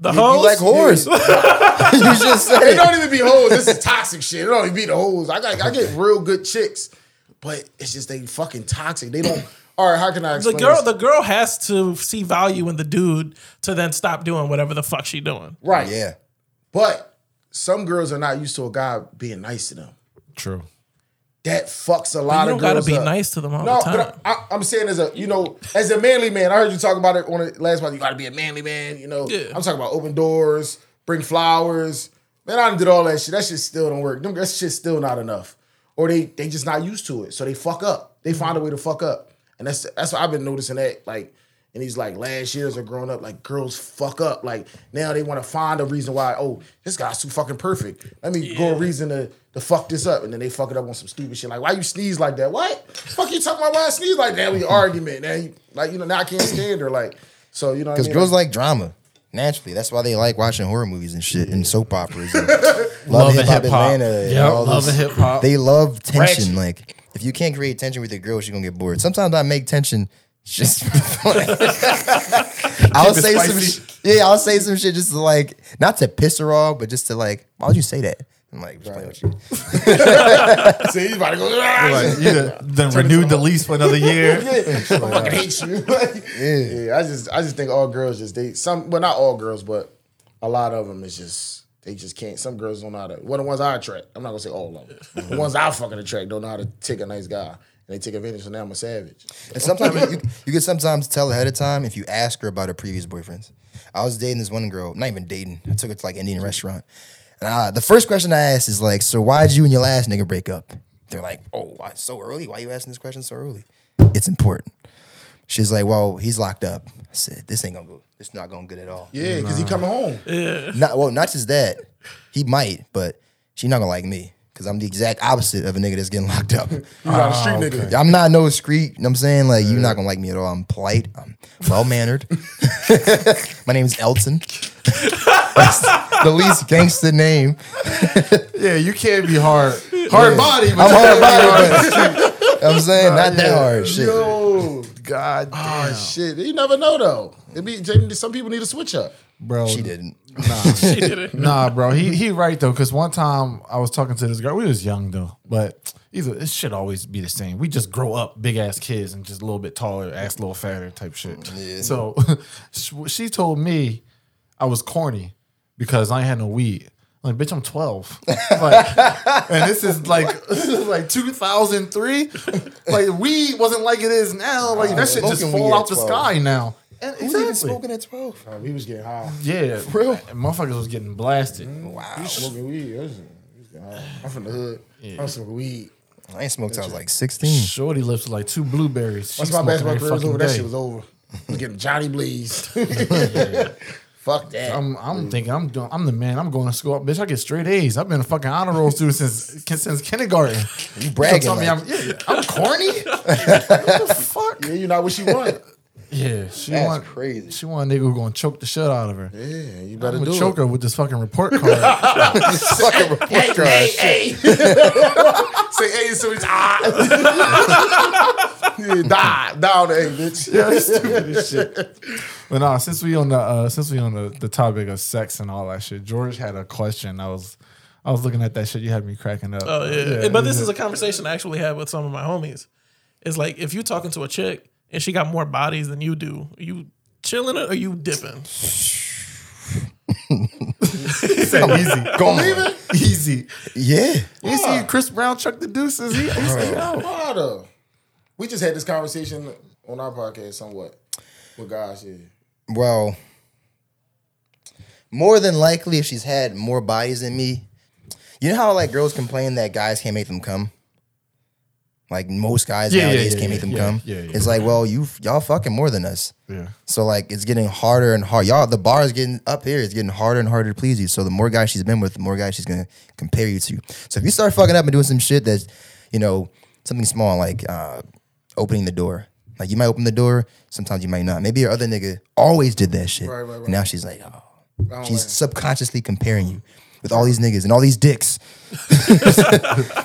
The you, hoes? You like whores. You just said it. It don't even be hoes. This is toxic shit. It don't even be the hoes. I got I get real good chicks, but it's just they fucking toxic. They don't. All right, how can I explain the girl? This? The girl has to see value in the dude to then stop doing whatever the fuck she doing. Right. Yeah. But some girls are not used to a guy being nice to them. True. That fucks a lot of girls up. You don't gotta be up. nice to them all no, the time. But I, I, I'm saying as a you know as a manly man. I heard you talk about it on the last podcast. You gotta be a manly man. You know, yeah. I'm talking about open doors, bring flowers. Man, I done did all that shit. That shit still don't work. That shit's still not enough, or they they just not used to it. So they fuck up. They find a way to fuck up, and that's that's what I've been noticing that like in these like last years of growing up, like girls fuck up. Like now they want to find a reason why. Oh, this guy's too fucking perfect. Let me yeah. go a reason to. to fuck this up, and then they fuck it up on some stupid shit. Like, why you sneeze like that? What? Fuck you talking about why I sneeze like that? We argument. Now you, like, you know, now I can't stand her. Like, so, you know what I mean? Because girls like drama, naturally. That's why they like watching horror movies and shit, and soap operas. And love and Hip Hop Atlanta. Yeah, Love and Hip Hop. They love tension. Ratchet. Like, if you can't create tension with a girl, she's going to get bored. Sometimes I make tension just for fun. I'll say some shit. Yeah, I'll say some shit just to, like, not to piss her off, but just to, like, why would you say that? I'm like, just playing with you. See, he's about to go. Like, you done, done renewed the lease for another year. I fucking hate you. Like, yeah. yeah, I just, I just think all girls just they some, well, not all girls, but a lot of them is just they just can't. Some girls don't know how to. Well, the ones I attract, I'm not gonna say all of them. The ones I fucking attract don't know how to take a nice guy, and they take advantage. So now I'm a savage. And sometimes you, you, you can sometimes tell ahead of time if you ask her about her previous boyfriends. I was dating this one girl, not even dating. I took her to like an Indian restaurant. And I, the first question I asked is like, so why'd you and your last nigga break up? They're like, oh, why so early? Why you asking this question so early? It's important. She's like, well, he's locked up. I said, this ain't gonna go. It's not gonna good at all. Yeah, because nah. he coming home. Yeah. Not, well, not just that. He might, but she's not gonna like me because I'm the exact opposite of a nigga that's getting locked up. You're not a street nigga. Okay. I'm not no street. You know what I'm saying? Like, yeah. You're not gonna like me at all. I'm polite. I'm well-mannered. My name's Elton. That's the least gangster name. Yeah, you can't be hard. Hard yeah. body, but I'm hard body. Hard. But I'm saying, not yeah. that hard shit. Yo, God damn. Oh, shit. You never know, though. It be, some people need a switch up. Bro. She didn't. Nah. She didn't. Nah, bro. He he right, though, because one time I was talking to this girl. We was young, though, but either it should always be the same. We just grow up big-ass kids and just a little bit taller, ass a little fatter type shit. Yeah. So she told me I was corny because I ain't had no weed. I'm like, bitch, I'm twelve. Like, and this is like this is like two thousand three. Like, weed wasn't like it is now. Like, that uh, shit just fall out the sky now. And who's exactly. even smoking at twelve? Uh, we was getting high. Yeah. For real? And motherfuckers was getting blasted. Mm, wow. You smoking weed. I was, I was getting high. I'm from the hood. Yeah. I'm smoking weed. I ain't smoked till I was like sixteen. Shorty lips like two blueberries. She Once my basketball career was over, day. that shit was over. I was getting Johnny Blaze. Yeah. Fuck that. I'm, I'm thinking I'm doing. I'm the man. I'm going to school. Bitch, I get straight A's. I've been a fucking honor roll student since since kindergarten. You bragging? Like. Me I'm, yeah, I'm corny. What the fuck? Yeah, you know what she wanted. Yeah, she That's want, crazy. She want a nigga who's gonna choke the shit out of her. Yeah, you better I'm do choke it. her with this fucking report card. This fucking report hey, card. Hey, hey. Say hey, so it's ah. Yeah, die, down the A, bitch. Yeah, that's stupid as shit. But nah, since we on the uh, since we on the, the topic of sex and all that shit, George had a question. I was I was looking at that shit. You had me cracking up. Oh yeah, yeah but this is a conversation I actually had with some of my homies. It's like if you talking to a chick. And she got more bodies than you do. Are you chilling it or are you dipping? It's so easy. Go on. Easy. Yeah. You yeah. see Chris Brown chuck the deuces. He, he's like, oh. We just had this conversation on our podcast somewhat. With guys, yeah. Well, more than likely if she's had more bodies than me. You know how like girls complain that guys can't make them come? Like most guys yeah, nowadays yeah, yeah, can't make them yeah, come. Yeah, yeah, it's yeah. like, well, you y'all fucking more than us. Yeah. So like, it's getting harder and harder. Y'all, the bar is getting up here. It's getting harder and harder to please you. So the more guys she's been with, the more guys she's gonna compare you to. So if you start fucking up and doing some shit that's, you know, something small like uh, opening the door, Like, you might open the door, sometimes you might not. Maybe your other nigga always did that shit. Right, right, right. And now she's like, oh. oh she's man. subconsciously comparing you with all these niggas and all these dicks.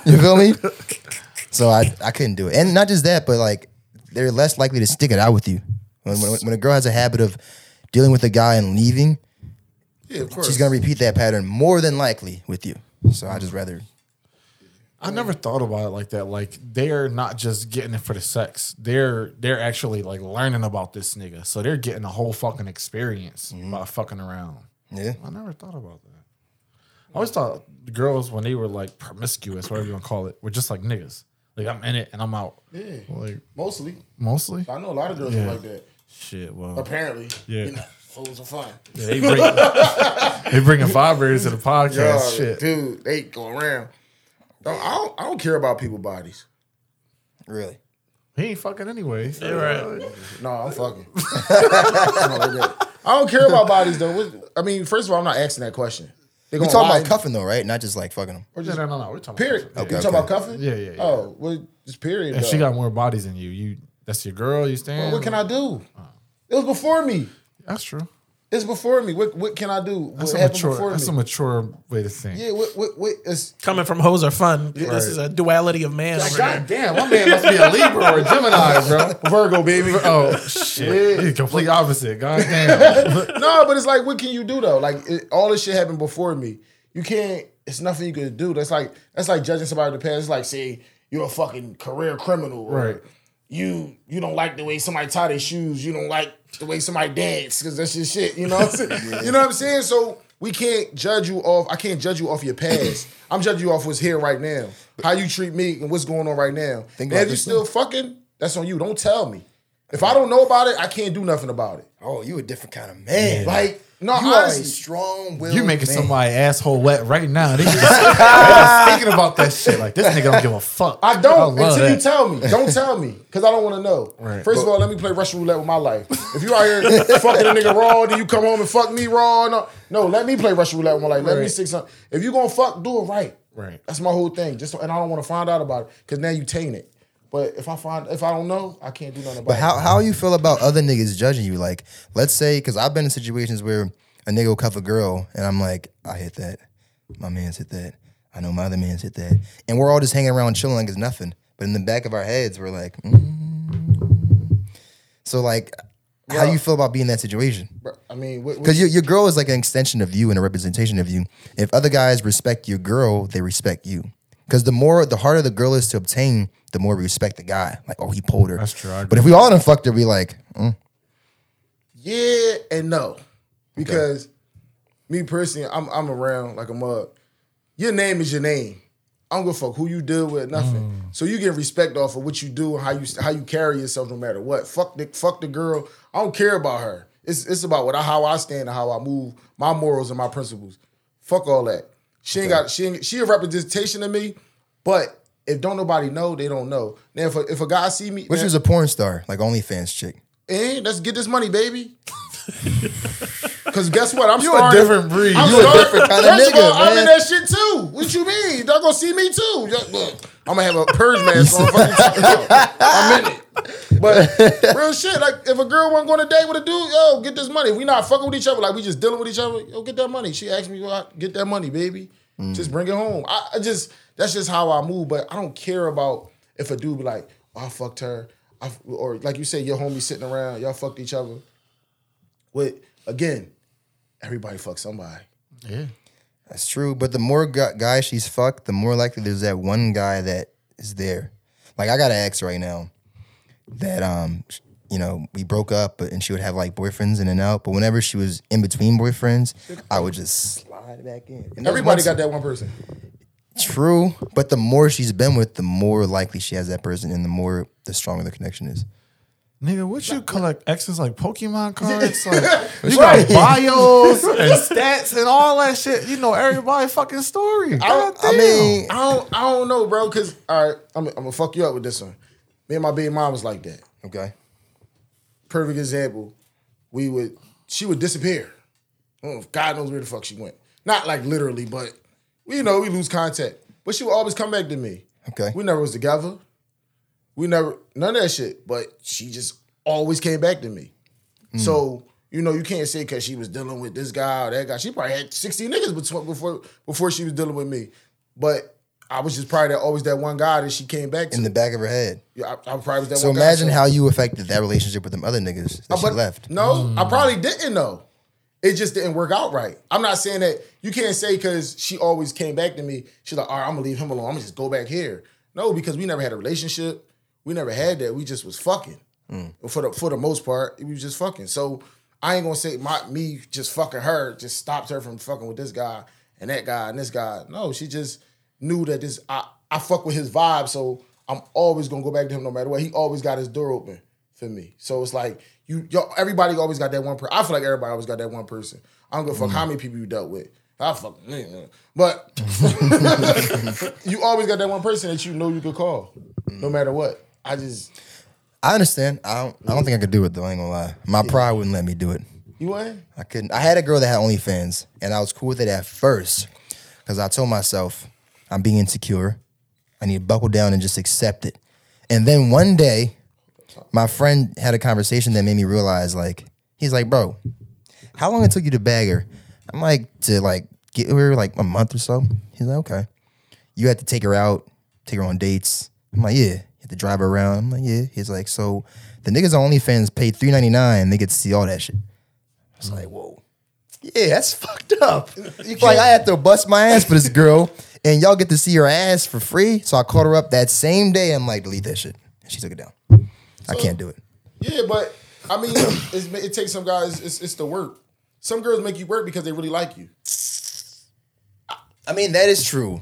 You feel me? So I, I couldn't do it. And not just that, but like, they're less likely to stick it out with you. When, when, when a girl has a habit of dealing with a guy and leaving, yeah, of course, she's going to repeat that pattern more than likely with you. So I just rather... I never thought about it like that. Like, they're not just getting it for the sex. They're they're actually like learning about this nigga. So they're getting a whole fucking experience mm-hmm. by fucking around. Yeah. I never thought about that. I always thought the girls, when they were like promiscuous, whatever you want to call it, were just like niggas. Like, I'm in it and I'm out. Yeah. Like, mostly. Mostly? I know a lot of girls yeah. are like that. Shit, well. Apparently. Yeah. You know, hoes are fun. Yeah, they bring they bringing vibrators to the podcast. Yo, shit. Dude, they go around. I don't, I don't care about people's bodies. Really? He ain't fucking anyway. So. Right. No, I'm fucking. I don't care about bodies, though. I mean, first of all, I'm not asking that question. We're talking lie. about cuffing, though, right? Not just, like, fucking them. Or just, no, no, no. We're talking period. about cuffing. Okay, okay. talking about cuffing? Yeah, yeah, yeah. Oh, well, it's period. If though. she got more bodies than you, you that's your girl, you stand? Well, what can I do? Uh, it was before me. That's true. It's before me. What what can I do? That's, what a, mature, that's me? a mature way to think. Yeah, what what, what it's coming from hoes are fun. Yeah. Right. This is a duality of man. Like, God damn, my man must be a Libra or a Gemini, bro. Virgo, baby. Oh shit. He's complete opposite. God damn. No, but it's like, what can you do though? Like it, all this shit happened before me. You can't, it's nothing you can do. That's like that's like judging somebody in the past. It's like saying you're a fucking career criminal, or right? You you don't like the way somebody tie their shoes, you don't like the way somebody dance, because that's your shit, you know what I'm saying? Yeah. You know what I'm saying? So we can't judge you off, I can't judge you off your past. I'm judging you off what's here right now. How you treat me and what's going on right now. And if you still fucking, that's on you. Don't tell me. If I don't know about it, I can't do nothing about it. Oh, you a different kind of man. Yeah. Like, no, you honestly, are a strong-willed You making man. somebody asshole wet right now. They just, thinking about that shit. Like, this nigga don't give a fuck. I don't. I until that. you tell me. Don't tell me. Because I don't want to know. Right. First but, of all, let me play Russian roulette with my life. If you out here fucking a nigga raw, then you come home and fuck me raw. No, no let me play Russian roulette with my life. Let right. me stick something. If you going to fuck, do it right. Right. That's my whole thing. Just so, And I don't want to find out about it. Because now you taint it. But if I find if I don't know, I can't do nothing about it. But how, how you feel about other niggas judging you? Like, let's say, because I've been in situations where a nigga will cuff a girl, and I'm like, I hit that. My man's hit that. I know my other man's hit that. And we're all just hanging around chilling like it's nothing. But in the back of our heads, we're like, mm. So, like, yeah. how do you feel about being in that situation? I mean, because your, your girl is like an extension of you and a representation of you. If other guys respect your girl, they respect you. Because the more, the harder the girl is to obtain, the more we respect the guy. Like, oh, he pulled her. That's true. But if we all done fucked her, we like, mm. yeah and no. Because okay. me personally, I'm I'm around like a mug. Your name is your name. I don't give a fuck who you deal with, nothing. Mm. So you get respect off of what you do and how you how you carry yourself, no matter what. Fuck the fuck the girl. I don't care about her. It's it's about what I, how I stand and how I move, my morals and my principles. Fuck all that. She ain't okay. got she ain't, she a representation of me, but if don't nobody know, they don't know. Now if a, if a guy see me, which is a porn star, like OnlyFans chick. Eh, let's get this money, baby. Because guess what, I'm you starting, a different breed. I'm you starting, a different kind of nigga. All, man. I'm in that shit too. What you mean? They're gonna see me too. I'm gonna have a purge mask on. I'm in it. But real shit, like if a girl wasn't going to date with a dude, yo, get this money. If we not fucking with each other, like we just dealing with each other, yo, get that money. She asked me, well, get that money, baby. Mm. Just bring it home. I, I just, that's just how I move. But I don't care about if a dude be like, oh, I fucked her. I, or like you said, your homie sitting around, y'all fucked each other. But again, everybody fucks somebody. Yeah. That's true. But the more gu- guys she's fucked, the more likely there's that one guy that is there. Like I got an ex right now. That um, you know, we broke up, but and she would have like boyfriends in and out. But whenever she was in between boyfriends, I would just slide back in. And everybody got that one person. True, but the more she's been with, the more likely she has that person, and the more the stronger the connection is. Nigga, what you collect exes like Pokemon cards? Like, you got bios and stats and all that shit. You know everybody's fucking story. God I, I mean, I don't, I don't know, bro. Because all right, I'm, I'm gonna fuck you up with this one. Me and my baby mom was like that. Okay. Perfect example. We would, she would disappear. Oh, God knows where the fuck she went. Not like literally, but you know, we lose contact. But she would always come back to me. Okay. We never was together. We never, none of that shit. But she just always came back to me. Mm. So, you know, you can't say because she was dealing with this guy or that guy. She probably had sixty niggas before before she was dealing with me. But I was just probably that, always that one guy that she came back to. In the back of her head. Yeah, I, I probably was that so one guy. So imagine how you affected that relationship with them other niggas that I, but, she left. No, mm. I probably didn't though. It just didn't work out right. I'm not saying that you can't say because she always came back to me. She's like, all right, I'm going to leave him alone. I'm going to just go back here. No, because we never had a relationship. We never had that. We just was fucking. Mm. For the for the most part, we was just fucking. So I ain't going to say my me just fucking her just stopped her from fucking with this guy and that guy and this guy. No, she just knew that this I, I fuck with his vibe, so I'm always going to go back to him no matter what. He always got his door open for me. So it's like, You, yo, everybody always got that one person. I feel like everybody always got that one person. I don't give a fuck mm. how many people you dealt with. I fuck, but you always got that one person that you know you could call, mm. no matter what. I just, I understand. I don't. I don't think I could do it though. I ain't gonna lie. My yeah. pride wouldn't let me do it. You wouldn't? I couldn't. I had a girl that had OnlyFans, and I was cool with it at first because I told myself I'm being insecure. I need to buckle down and just accept it. And then one day, my friend had a conversation that made me realize, like, he's like, bro, how long it took you to bag her? I'm like, to, like, get her, like, a month or so. He's like, okay. You had to take her out, take her on dates. I'm like, yeah. You had to drive her around. I'm like, yeah. He's like, so the niggas on OnlyFans pay three ninety-nine, they get to see all that shit. I was like, whoa. Yeah, that's fucked up. Like, I had to bust my ass for this girl, and y'all get to see her ass for free. So I called her up that same day. I'm like, delete that shit. And she took it down. So, I can't do it. Yeah, but I mean, it's, it takes some guys. It's, it's the work. Some girls make you work because they really like you. I mean, that is true.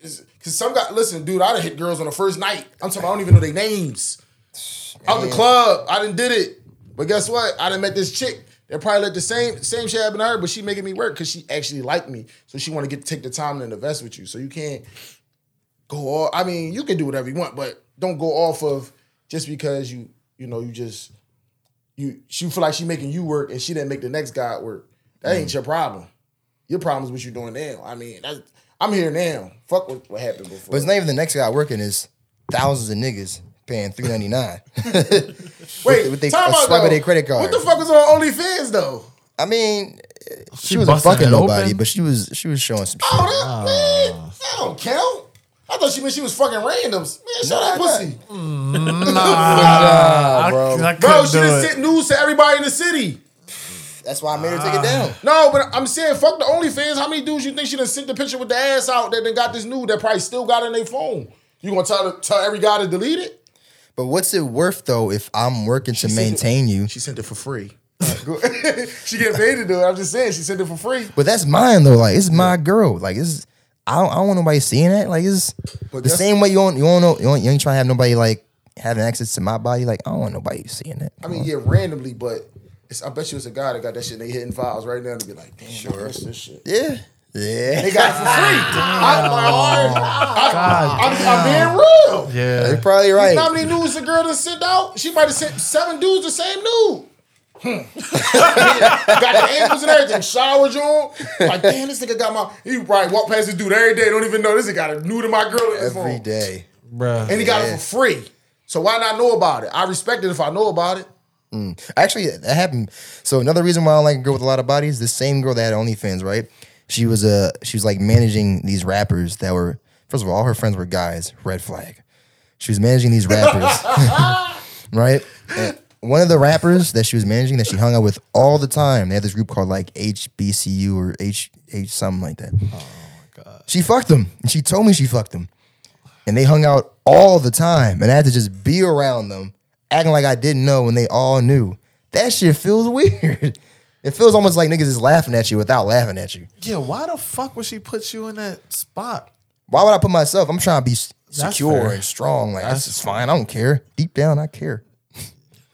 Because some guys, listen, dude, I done hit girls on the first night. I'm talking. I don't even know their names. Man. Out the club, I done did it. But guess what? I done met this chick. They probably let the same same shit happen to her, but she making me work because she actually liked me. So she want to get take the time and invest with you. So you can't go all. I mean, you can do whatever you want, but don't go off of. Just because you, you know, you just, you, she feel like she making you work and she didn't make the next guy work. That ain't mm. your problem. Your problem is what you doing now. I mean, that's, I'm here now. Fuck what, what happened before. But it's not even the next guy working. It's thousands of niggas paying three ninety-nine. Wait, with, with time out though. Their credit card. What the fuck was on OnlyFans though? I mean, she, she wasn't fucking nobody, open? But she was she was showing some shit. Oh, that, man, that don't count. I thought she meant she was fucking randoms. Man, show that pussy. Nah, nah, bro. I, I bro, she didn't sent news to everybody in the city. That's why I made her take it down. No, but I'm saying, fuck the OnlyFans. How many dudes you think she done sent the picture with the ass out that then got this nude that probably still got in their phone? You gonna tell tell every guy to delete it? But what's it worth, though, if I'm working she to maintain it, you? She sent it for free. She get paid to do it. I'm just saying, she sent it for free. But that's mine, though. Like, it's my girl. Like, it's... I don't, I don't want nobody seeing that. Like it's but the same way you don't you don't know you, don't, you ain't trying to have nobody like having access to my body. Like I don't want nobody seeing that. I mean, yeah, randomly, but it's, I bet you it's a guy that got that shit. And they hitting files right now to be like, damn, sure, that's this shit. Yeah, yeah, they got it for free. I, I'm being real. Yeah, you're probably right. You know how many nudes a girl that sent out? She might have sent seven dudes the same nude. Hmm. Got the angles and everything. Showers on. Like, damn, this nigga got my. He probably walk past this dude every day. Don't even know this nigga got a nude to my girl every phone. Day, bro. And he got yeah. it for free. So why not know about it? I respect it if I know about it. Mm. Actually, that happened. So another reason why I don't like a girl with a lot of bodies. This same girl that had OnlyFans, right? She was a. Uh, she was like managing these rappers that were. First of all, all her friends were guys. Red flag. She was managing these rappers, right? And, one of the rappers that she was managing that she hung out with all the time. They had this group called like H B C U or H H something like that. Oh my god. She fucked him. And she told me she fucked him. And they hung out all the time. And I had to just be around them, acting like I didn't know when they all knew. That shit feels weird. It feels almost like niggas is laughing at you without laughing at you. Yeah, why the fuck would she put you in that spot? Why would I put myself? I'm trying to be secure and strong. Like that's just fine. I don't care. Deep down, I care.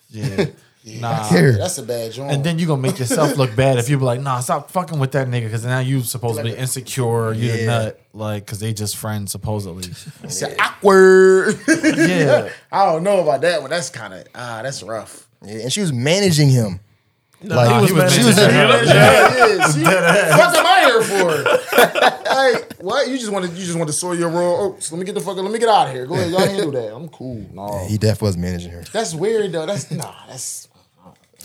Yeah. yeah, nah, that's a bad joint. And then you gonna make yourself look bad if you be like, nah, stop fucking with that nigga, because now you supposed to be insecure, you yeah. the nut, like, because they just friends supposedly. It's yeah. awkward. Yeah, I don't know about that one. That's kind of ah, that's rough. Yeah, and she was managing him. No, like, he was, he was, she was dead ass. Yeah, yeah, she, what am I here for? Like, what? You just wanted, you just wanted to soil your role. Oh, so let me get the fuck up. Let me get out of here. Go ahead, y'all handle that. I'm cool. No, yeah, he definitely was managing her. That's weird though. That's nah. That's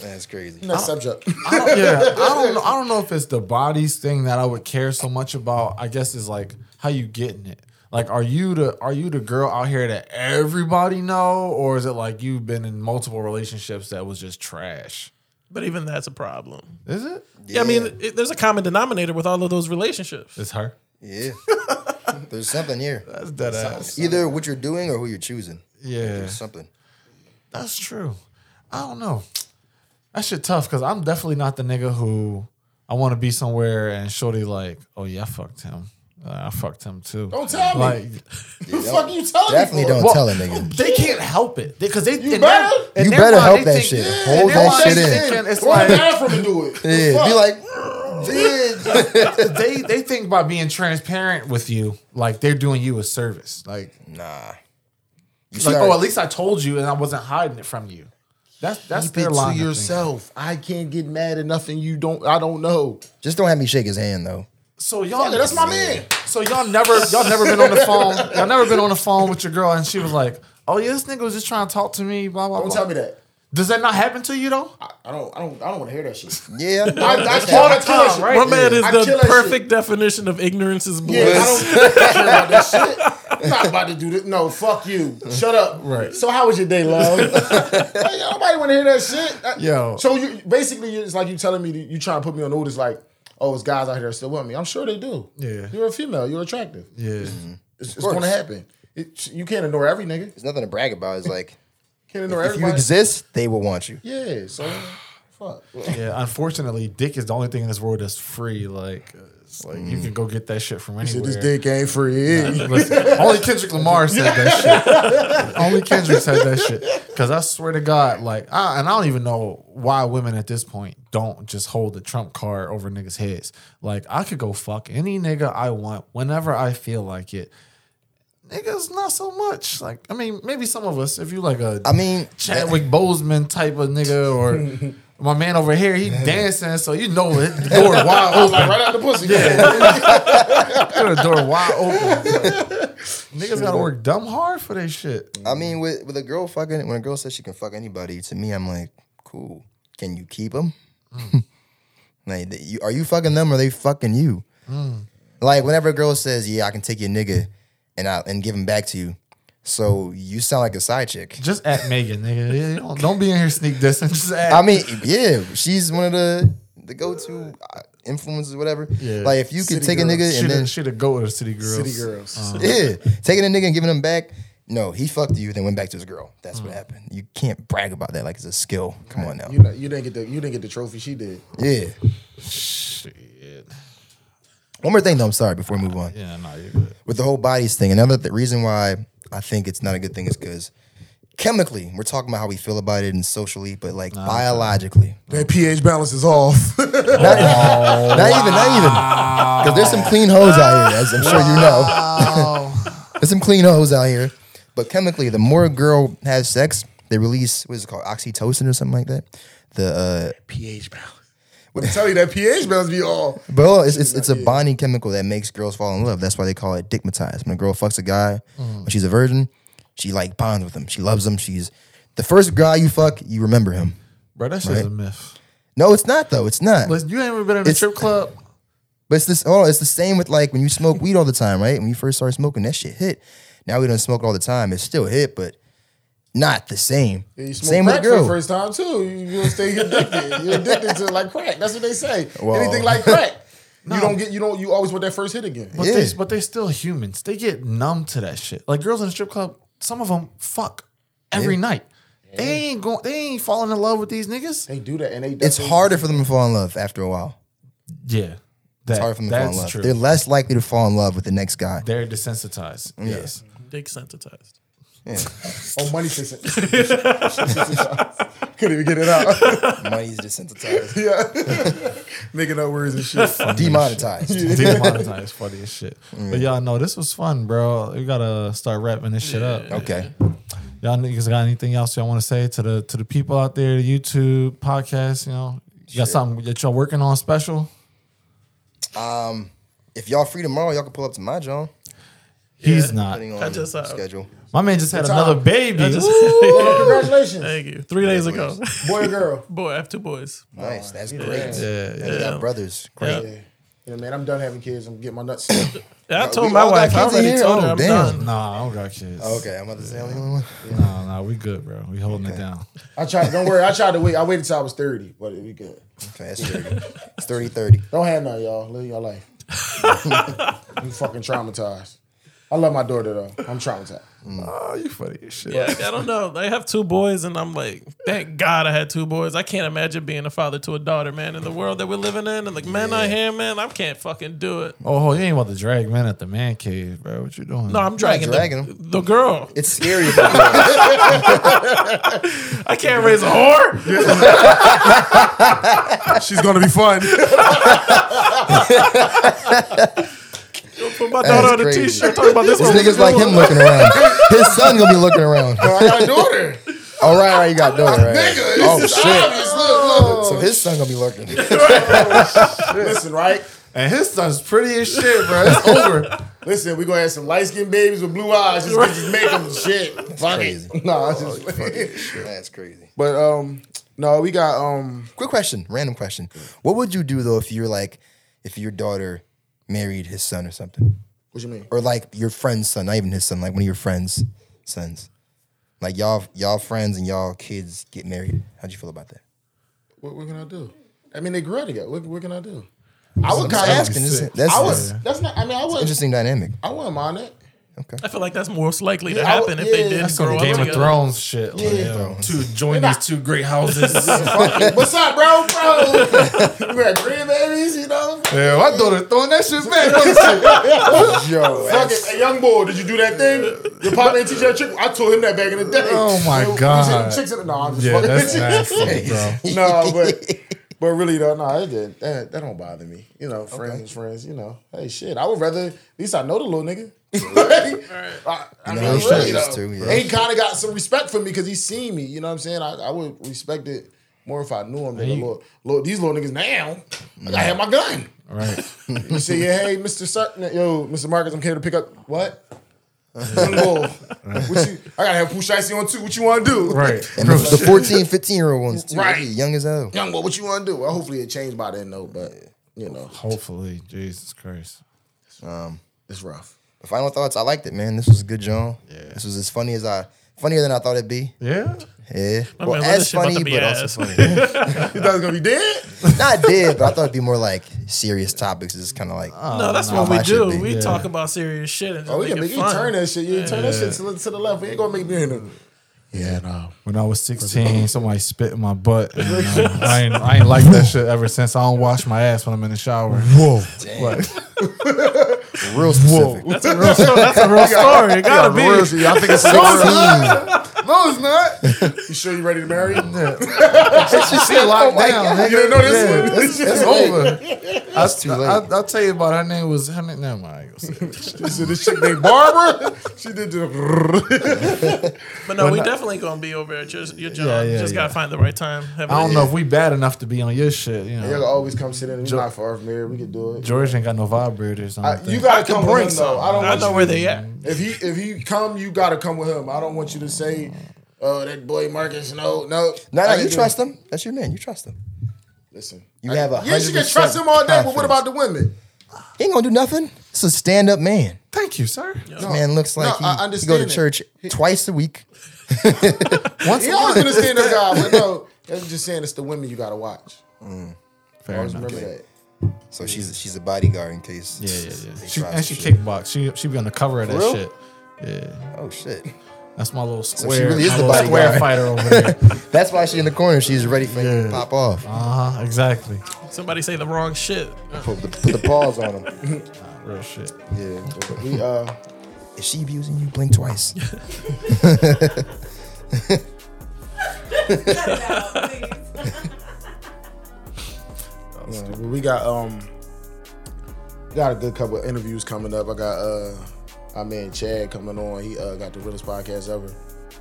that's crazy. Next subject. I don't, yeah, I don't. Know, I don't know if it's the bodies thing that I would care so much about. I guess is like how you getting it. Like, are you the are you the girl out here that everybody know, or is it like you've been in multiple relationships that was just trash? But even that's a problem. Is it? Yeah, yeah I mean, it, there's a common denominator with all of those relationships. It's her. Yeah. There's something here. That's dead ass. Either what you're doing or who you're choosing. Yeah. There's something. That's true. I don't know. That shit tough, because I'm definitely not the nigga who I want to be somewhere and shorty like, oh yeah, I fucked him. I fucked him too. Don't tell like, me. Who the fuck you telling me? Definitely don't well, tell a nigga. They can't help it because they, they. You better. You better help that shit. Hold that shit in. It's like bathroom do it. Yeah. Be like. they they think by being transparent with you, like they're doing you a service. Like nah. Like sorry. Oh, at least I told you and I wasn't hiding it from you. That's that's keep their it line to yourself. I can't get mad at nothing you don't. I don't know. Just don't have me shake his hand though. So y'all, yeah, that's my man. So y'all never, y'all never been on the phone. Y'all never been on the phone with your girl, and she was like, "Oh yeah, this nigga was just trying to talk to me." Blah blah. Don't blah. Tell me that. Does that not happen to you though? I, I don't, I don't, I don't want to hear that shit. Yeah, I, that's all the time. Right? My man yeah. is I the perfect definition of ignorance is bliss. Yeah, I don't care about that shit. I'm not about to do this. No, fuck you. Shut up. Right. So how was your day, love? Hey, nobody want to hear that shit. Yo. So you basically, it's like you telling me that you trying to put me on notice, like. Oh, it's guys out here still with me. I'm sure they do. Yeah. You're a female. You're attractive. Yeah. Mm-hmm. It's, it's going to happen. It, you can't ignore every nigga. There's nothing to brag about. It's like, can't ignore if, if you exist, they will want you. Yeah. So, fuck. Yeah. Unfortunately, dick is the only thing in this world that's free. Like, it's like mm. you can go get that shit from anywhere. This dick ain't free. Nah, listen, only Kendrick Lamar said that shit. Only Kendrick said that shit. Because I swear to God, like, I, and I don't even know why women at this point don't just hold the trump card over niggas' heads. Like, I could go fuck any nigga I want whenever I feel like it. Niggas, not so much. Like, I mean, maybe some of us, if you like a I mean, Chadwick Boseman type of nigga or... My man over here, he dancing, so you know it. The door wide open. Like right out the pussy. Yeah. The door wide open. Niggas gotta work dumb hard for this shit. I mean, with, with a girl fucking, when a girl says she can fuck anybody, to me, I'm like, cool. Can you keep them? Mm. Like, you, are you fucking them or are they fucking you? Mm. Like, whenever a girl says, yeah, I can take your nigga and I, and give him back to you, so you sound like a side chick. Just at Megan, nigga. Yeah, don't, don't be in here sneak dissing. Just at. I mean, yeah, she's one of the the go to influencers, whatever. Yeah. Like if you could take girls. A nigga she and the, then she the go to City Girls. City Girls. Uh-huh. Yeah, taking a nigga and giving him back. No, he fucked you, then went back to his girl. That's mm. what happened. You can't brag about that like it's a skill. Come on now. You, you didn't get the you didn't get the trophy. She did. Yeah. Shit. One more thing though. I'm sorry. Before we move on. Yeah, no, you're good. With the whole bodies thing, another th- reason why. I think it's not a good thing is because chemically, we're talking about how we feel about it and socially, but like nah, biologically. That pH balance is off. not, oh, not wow. even, not even. Because there's some clean hoes out here, as I'm sure you know. There's some clean hoes out here. But chemically, the more a girl has sex, they release, what is it called, oxytocin or something like that? The uh, pH balance. I'm telling you, that pH balance be all. Bro, it's it's, it's a bonding chemical that makes girls fall in love. That's why they call it dickmatized. When a girl fucks a guy, mm. when she's a virgin, she like bonds with him. She loves him. She's the first guy you fuck, you remember him. Bro, that shit's right? a myth. No, it's not, though. It's not. Listen, you ain't ever been in a strip club. But it's this. Oh, it's the same with like when you smoke weed all the time, right? When you first started smoking, that shit hit. Now we don't smoke all the time. It's still hit, but. Not the same. Yeah, you smoke same crack with a girl. For the first time too. You gonna stay addicted. You're addicted to like crack. That's what they say. Well, anything like crack, no. you don't get. You don't. You always want that first hit again. But yeah. they, but they're still humans. They get numb to that shit. Like girls in the strip club, some of them fuck every yeah. night. Yeah. They ain't going. They ain't falling in love with these niggas. They do that, and they. It's harder for them to fall in love after a while. Yeah. That, it's harder for them to fall in love. True. They're less likely to fall in love with the next guy. They're desensitized. Yeah. Yes, desensitized. Yeah. Oh, money's desensitized. Couldn't even get it out. Money's desensitized. Yeah. Making up words and shit. Demonetized. Demonetized. Funny as shit. Mm. But y'all know this was fun, bro. We gotta start wrapping this shit yeah. up. Okay. Y'all niggas got anything else y'all want to say to the to the people out there, the YouTube podcast? You know, You got shit. something that y'all working on special? Um, if y'all free tomorrow, y'all can pull up to my John. He's yeah, not. I just uh, schedule. My man just had Good another time. baby. Just, well, congratulations! Thank you. Three days ago, boy or girl? Boy, I have two boys. Nice. That's yeah. great. Yeah, yeah. yeah. Got brothers. Great. Yeah. Yeah, man, I'm done having kids. I'm getting my nuts. I told we my wife. I already told oh, her I'm damn. done. Nah, I don't got kids. Okay, I'm about to say I'm the only one. Yeah. Nah, nah, we good, bro. We holding okay. it down. I tried. Don't worry. I tried to wait. I waited till I was thirty, but we good. Okay, that's thirty. It's thirty, thirty. Don't have none, y'all. Live your life. You fucking traumatized. I love my daughter, though. I'm traumatized. Oh, you funny as shit. Yeah, I don't know. I have two boys, and I'm like, thank God I had two boys. I can't imagine being a father to a daughter, man, in the world that we're living in. And like, yeah. men out here, man, I can't fucking do it. Oh, you ain't about to drag men at the man cave, bro. What you doing? No, I'm dragging, dragging the, them. The girl. It's scary. For I can't raise a whore. She's going to be fun. Put my daughter on a t-shirt talking about this. This nigga's like him looking around. His son gonna be looking around. No, I got daughter. All right, all right, you got daughter. Right? Nigga, oh shit! Oh. So his son gonna be looking. Oh, listen, right? And his son's pretty as shit, bro. It's over. Listen, we gonna have some light skinned babies with blue eyes. Just, just make them shit. Fuck it. No, it's just oh, that's crazy. But um, no, we got um. Quick question, random question. What would you do though if you're like, if your daughter married his son or something? What you mean? Or like your friend's son, not even his son, like one of your friend's sons. Like y'all y'all friends and y'all kids get married. How'd you feel about that? What, what can I do? I mean, they grew up together. What, what can I do? I would kind of ask. That's I was, that's not. I mean, I would. Interesting dynamic. I wouldn't mind it. Okay. I feel like that's most likely yeah, to happen would, if yeah, they didn't grow up Game together. Of Thrones shit. Yeah. Like, you know, to join these two great houses. What's up, bro? Bro, we had grandbabies, you know? Yeah, my daughter throwing that shit back. Yo, fuck it. Hey, young boy, did you do that thing? Your pop ain't teach you that trick? I told him that back in the day. Oh, my you know, God. Chicks in the, no, I'm just yeah, that's nasty, bro. No, but... But really, though, no, it didn't. That, that don't bother me. You know, friends okay. friends, you know. Hey, shit, I would rather, at least I know the little nigga. Right. I, I no, mean, really, though. Too, yeah. He kind of got some respect for me because he seen me. You know what I'm saying? I, I would respect it more if I knew him than the little, little, these little niggas now. Nah. I have my gun. Right. You say, yeah, hey, Mister Sutton, yo, Mister Marcus, I'm here to pick up, what? what you, I gotta have Pooh Shiesty on too. What you wanna do? Right. And the, the fourteen, fifteen year old ones too. Right. Hey, young as hell. Young boy, what you wanna do? Well, hopefully it changed by then though. But you know, hopefully. Jesus Christ. Um, It's rough. Final thoughts. I liked it, man. This was a good John. Yeah. This was as funny as I funnier than I thought it'd be. Yeah. Yeah. My well, man, as funny, but ass. Also funny. You thought it was gonna be dead? Not dead, but I thought it'd be more like serious topics. It's kind of like oh, no, that's what we do. We yeah. talk about serious shit. And just oh, we make can make it you fun. Turn that shit. You yeah. turn that shit to, to the left. We ain't gonna make me in it. Yeah, no. When I was sixteen, somebody spit in my butt. And, uh, I ain't, I ain't like that shit ever since. I don't wash my ass when I'm in the shower. Whoa, damn. Like, real specific. That's a real story. That's a real story. It gotta be. I think it's sixteen. No, it's not. You sure you ready to marry? Yeah. She said locked oh down. God. You didn't know this yeah, one. It's, it's over. That's too late. I, I, I'll tell you about her name was her name. Never mind. She said this chick named Barbara. She did the. But no, but we not, definitely. Definitely gonna be over at your, your job. Yeah, yeah, just yeah. gotta find the right time. Have I don't it. know if we bad enough to be on your shit. You know, y'all always come sit in. We're jo- not far from here. We can do it. George ain't got no vibrators. I, you gotta I come bring with him though. I don't. I want know you where they at. If he if he come, you gotta come with him. I don't want you to say, "Oh, that boy Marcus." No, no, no, no. You trust him. That's your man. You trust him. Listen, you I, have a. Yeah, you can trust him all day. Confidence. But what about the women? He ain't gonna do nothing. It's a stand up man. Thank you, sir. Yo. This no, man looks like no, he, he go to church it. twice a week. Once he always been a stand up guy, but no, that's just saying it's the women you gotta watch. Mm, fair always enough. Remember that. So yeah. she's she's a bodyguard in case. Yeah, yeah, yeah. She, and she kickbox. She she be on the cover of that real? shit. Yeah. Oh shit. That's my little square. So she really is the bodyguard fighter over there. That's why she's in the corner. She's ready for yeah. him to pop off. Uh huh. Exactly. Somebody say the wrong shit. Put the, put the paws on him. Nah, real shit. Yeah. We uh. Is she abusing you? Blink twice. We got um, got a good couple of interviews coming up. I got uh, our man Chad coming on. He uh, got the realest podcast ever,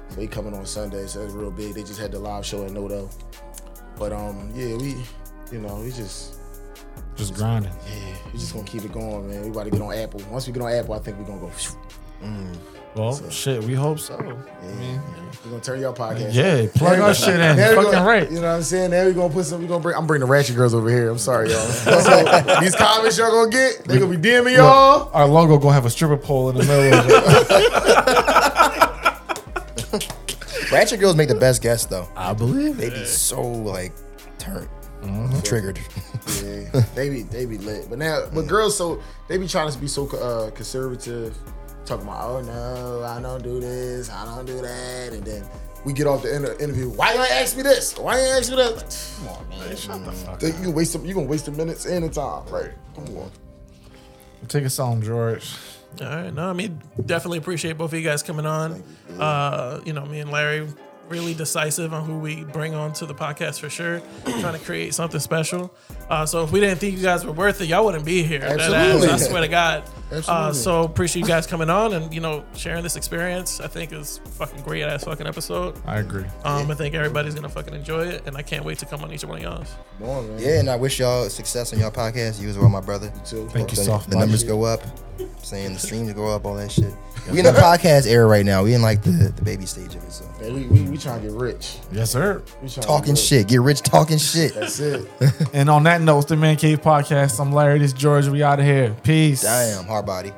so he coming on Sunday. So it's real big. They just had the live show in Noto, but um, yeah, we you know, it's just just grinding. Yeah, we just gonna keep it going, man. We about to get on Apple. Once we get on Apple, I think we're gonna go. Mm. Well, so, shit, we hope so. Yeah, I mean, we're gonna turn your podcast. Yeah, plug our shit in. Fucking gonna, right. You know what I'm saying? Now we're gonna put some. We gonna bring. I'm bringing the ratchet girls over here. I'm sorry, y'all. So, these comments y'all gonna get, they gonna be DMing y'all. Look, our logo gonna have a stripper pole in the middle of it. Ratchet girls make the best guests, though. I believe they be so like turned. Mm-hmm. Triggered. Yeah, they be they be lit. But now, but girls, so they be trying to be so uh, conservative, talking about, oh no, I don't do this, I don't do that, and then we get off the end of the interview. Why you ain't ask me this? Why you ain't ask me this? Come on, man, shut the fuck up. You waste you gonna waste the minutes and the time, right? Come on. Take a song, George. All right, no, I mean, definitely appreciate both of you guys coming on. You. Uh, you know, me and Larry. Really decisive on who we bring on to the podcast for sure. Trying to create something special. Uh, so if we didn't think you guys were worth it, y'all wouldn't be here. Absolutely. That, I swear to God. Uh, so appreciate you guys coming on and, you know, sharing this experience. I think it's fucking great ass fucking episode. I agree. Um, yeah. I think everybody's gonna fucking enjoy it, and I can't wait to come on each one of y'all's. Boy, man. Yeah, and I wish y'all success on y'all podcast. You as well, my brother. You too. Thank you, soft. The numbers go up. Saying the streams go up, all that shit. We in the podcast era right now. We in like the, the baby stage of it. So hey, we, we we trying to get rich. Yes, sir. Talking get shit. Get rich talking shit. That's it. And on that note, it's the Mancave Podcast. I'm Larry. This is George. We out of here. Peace. Damn, hard body.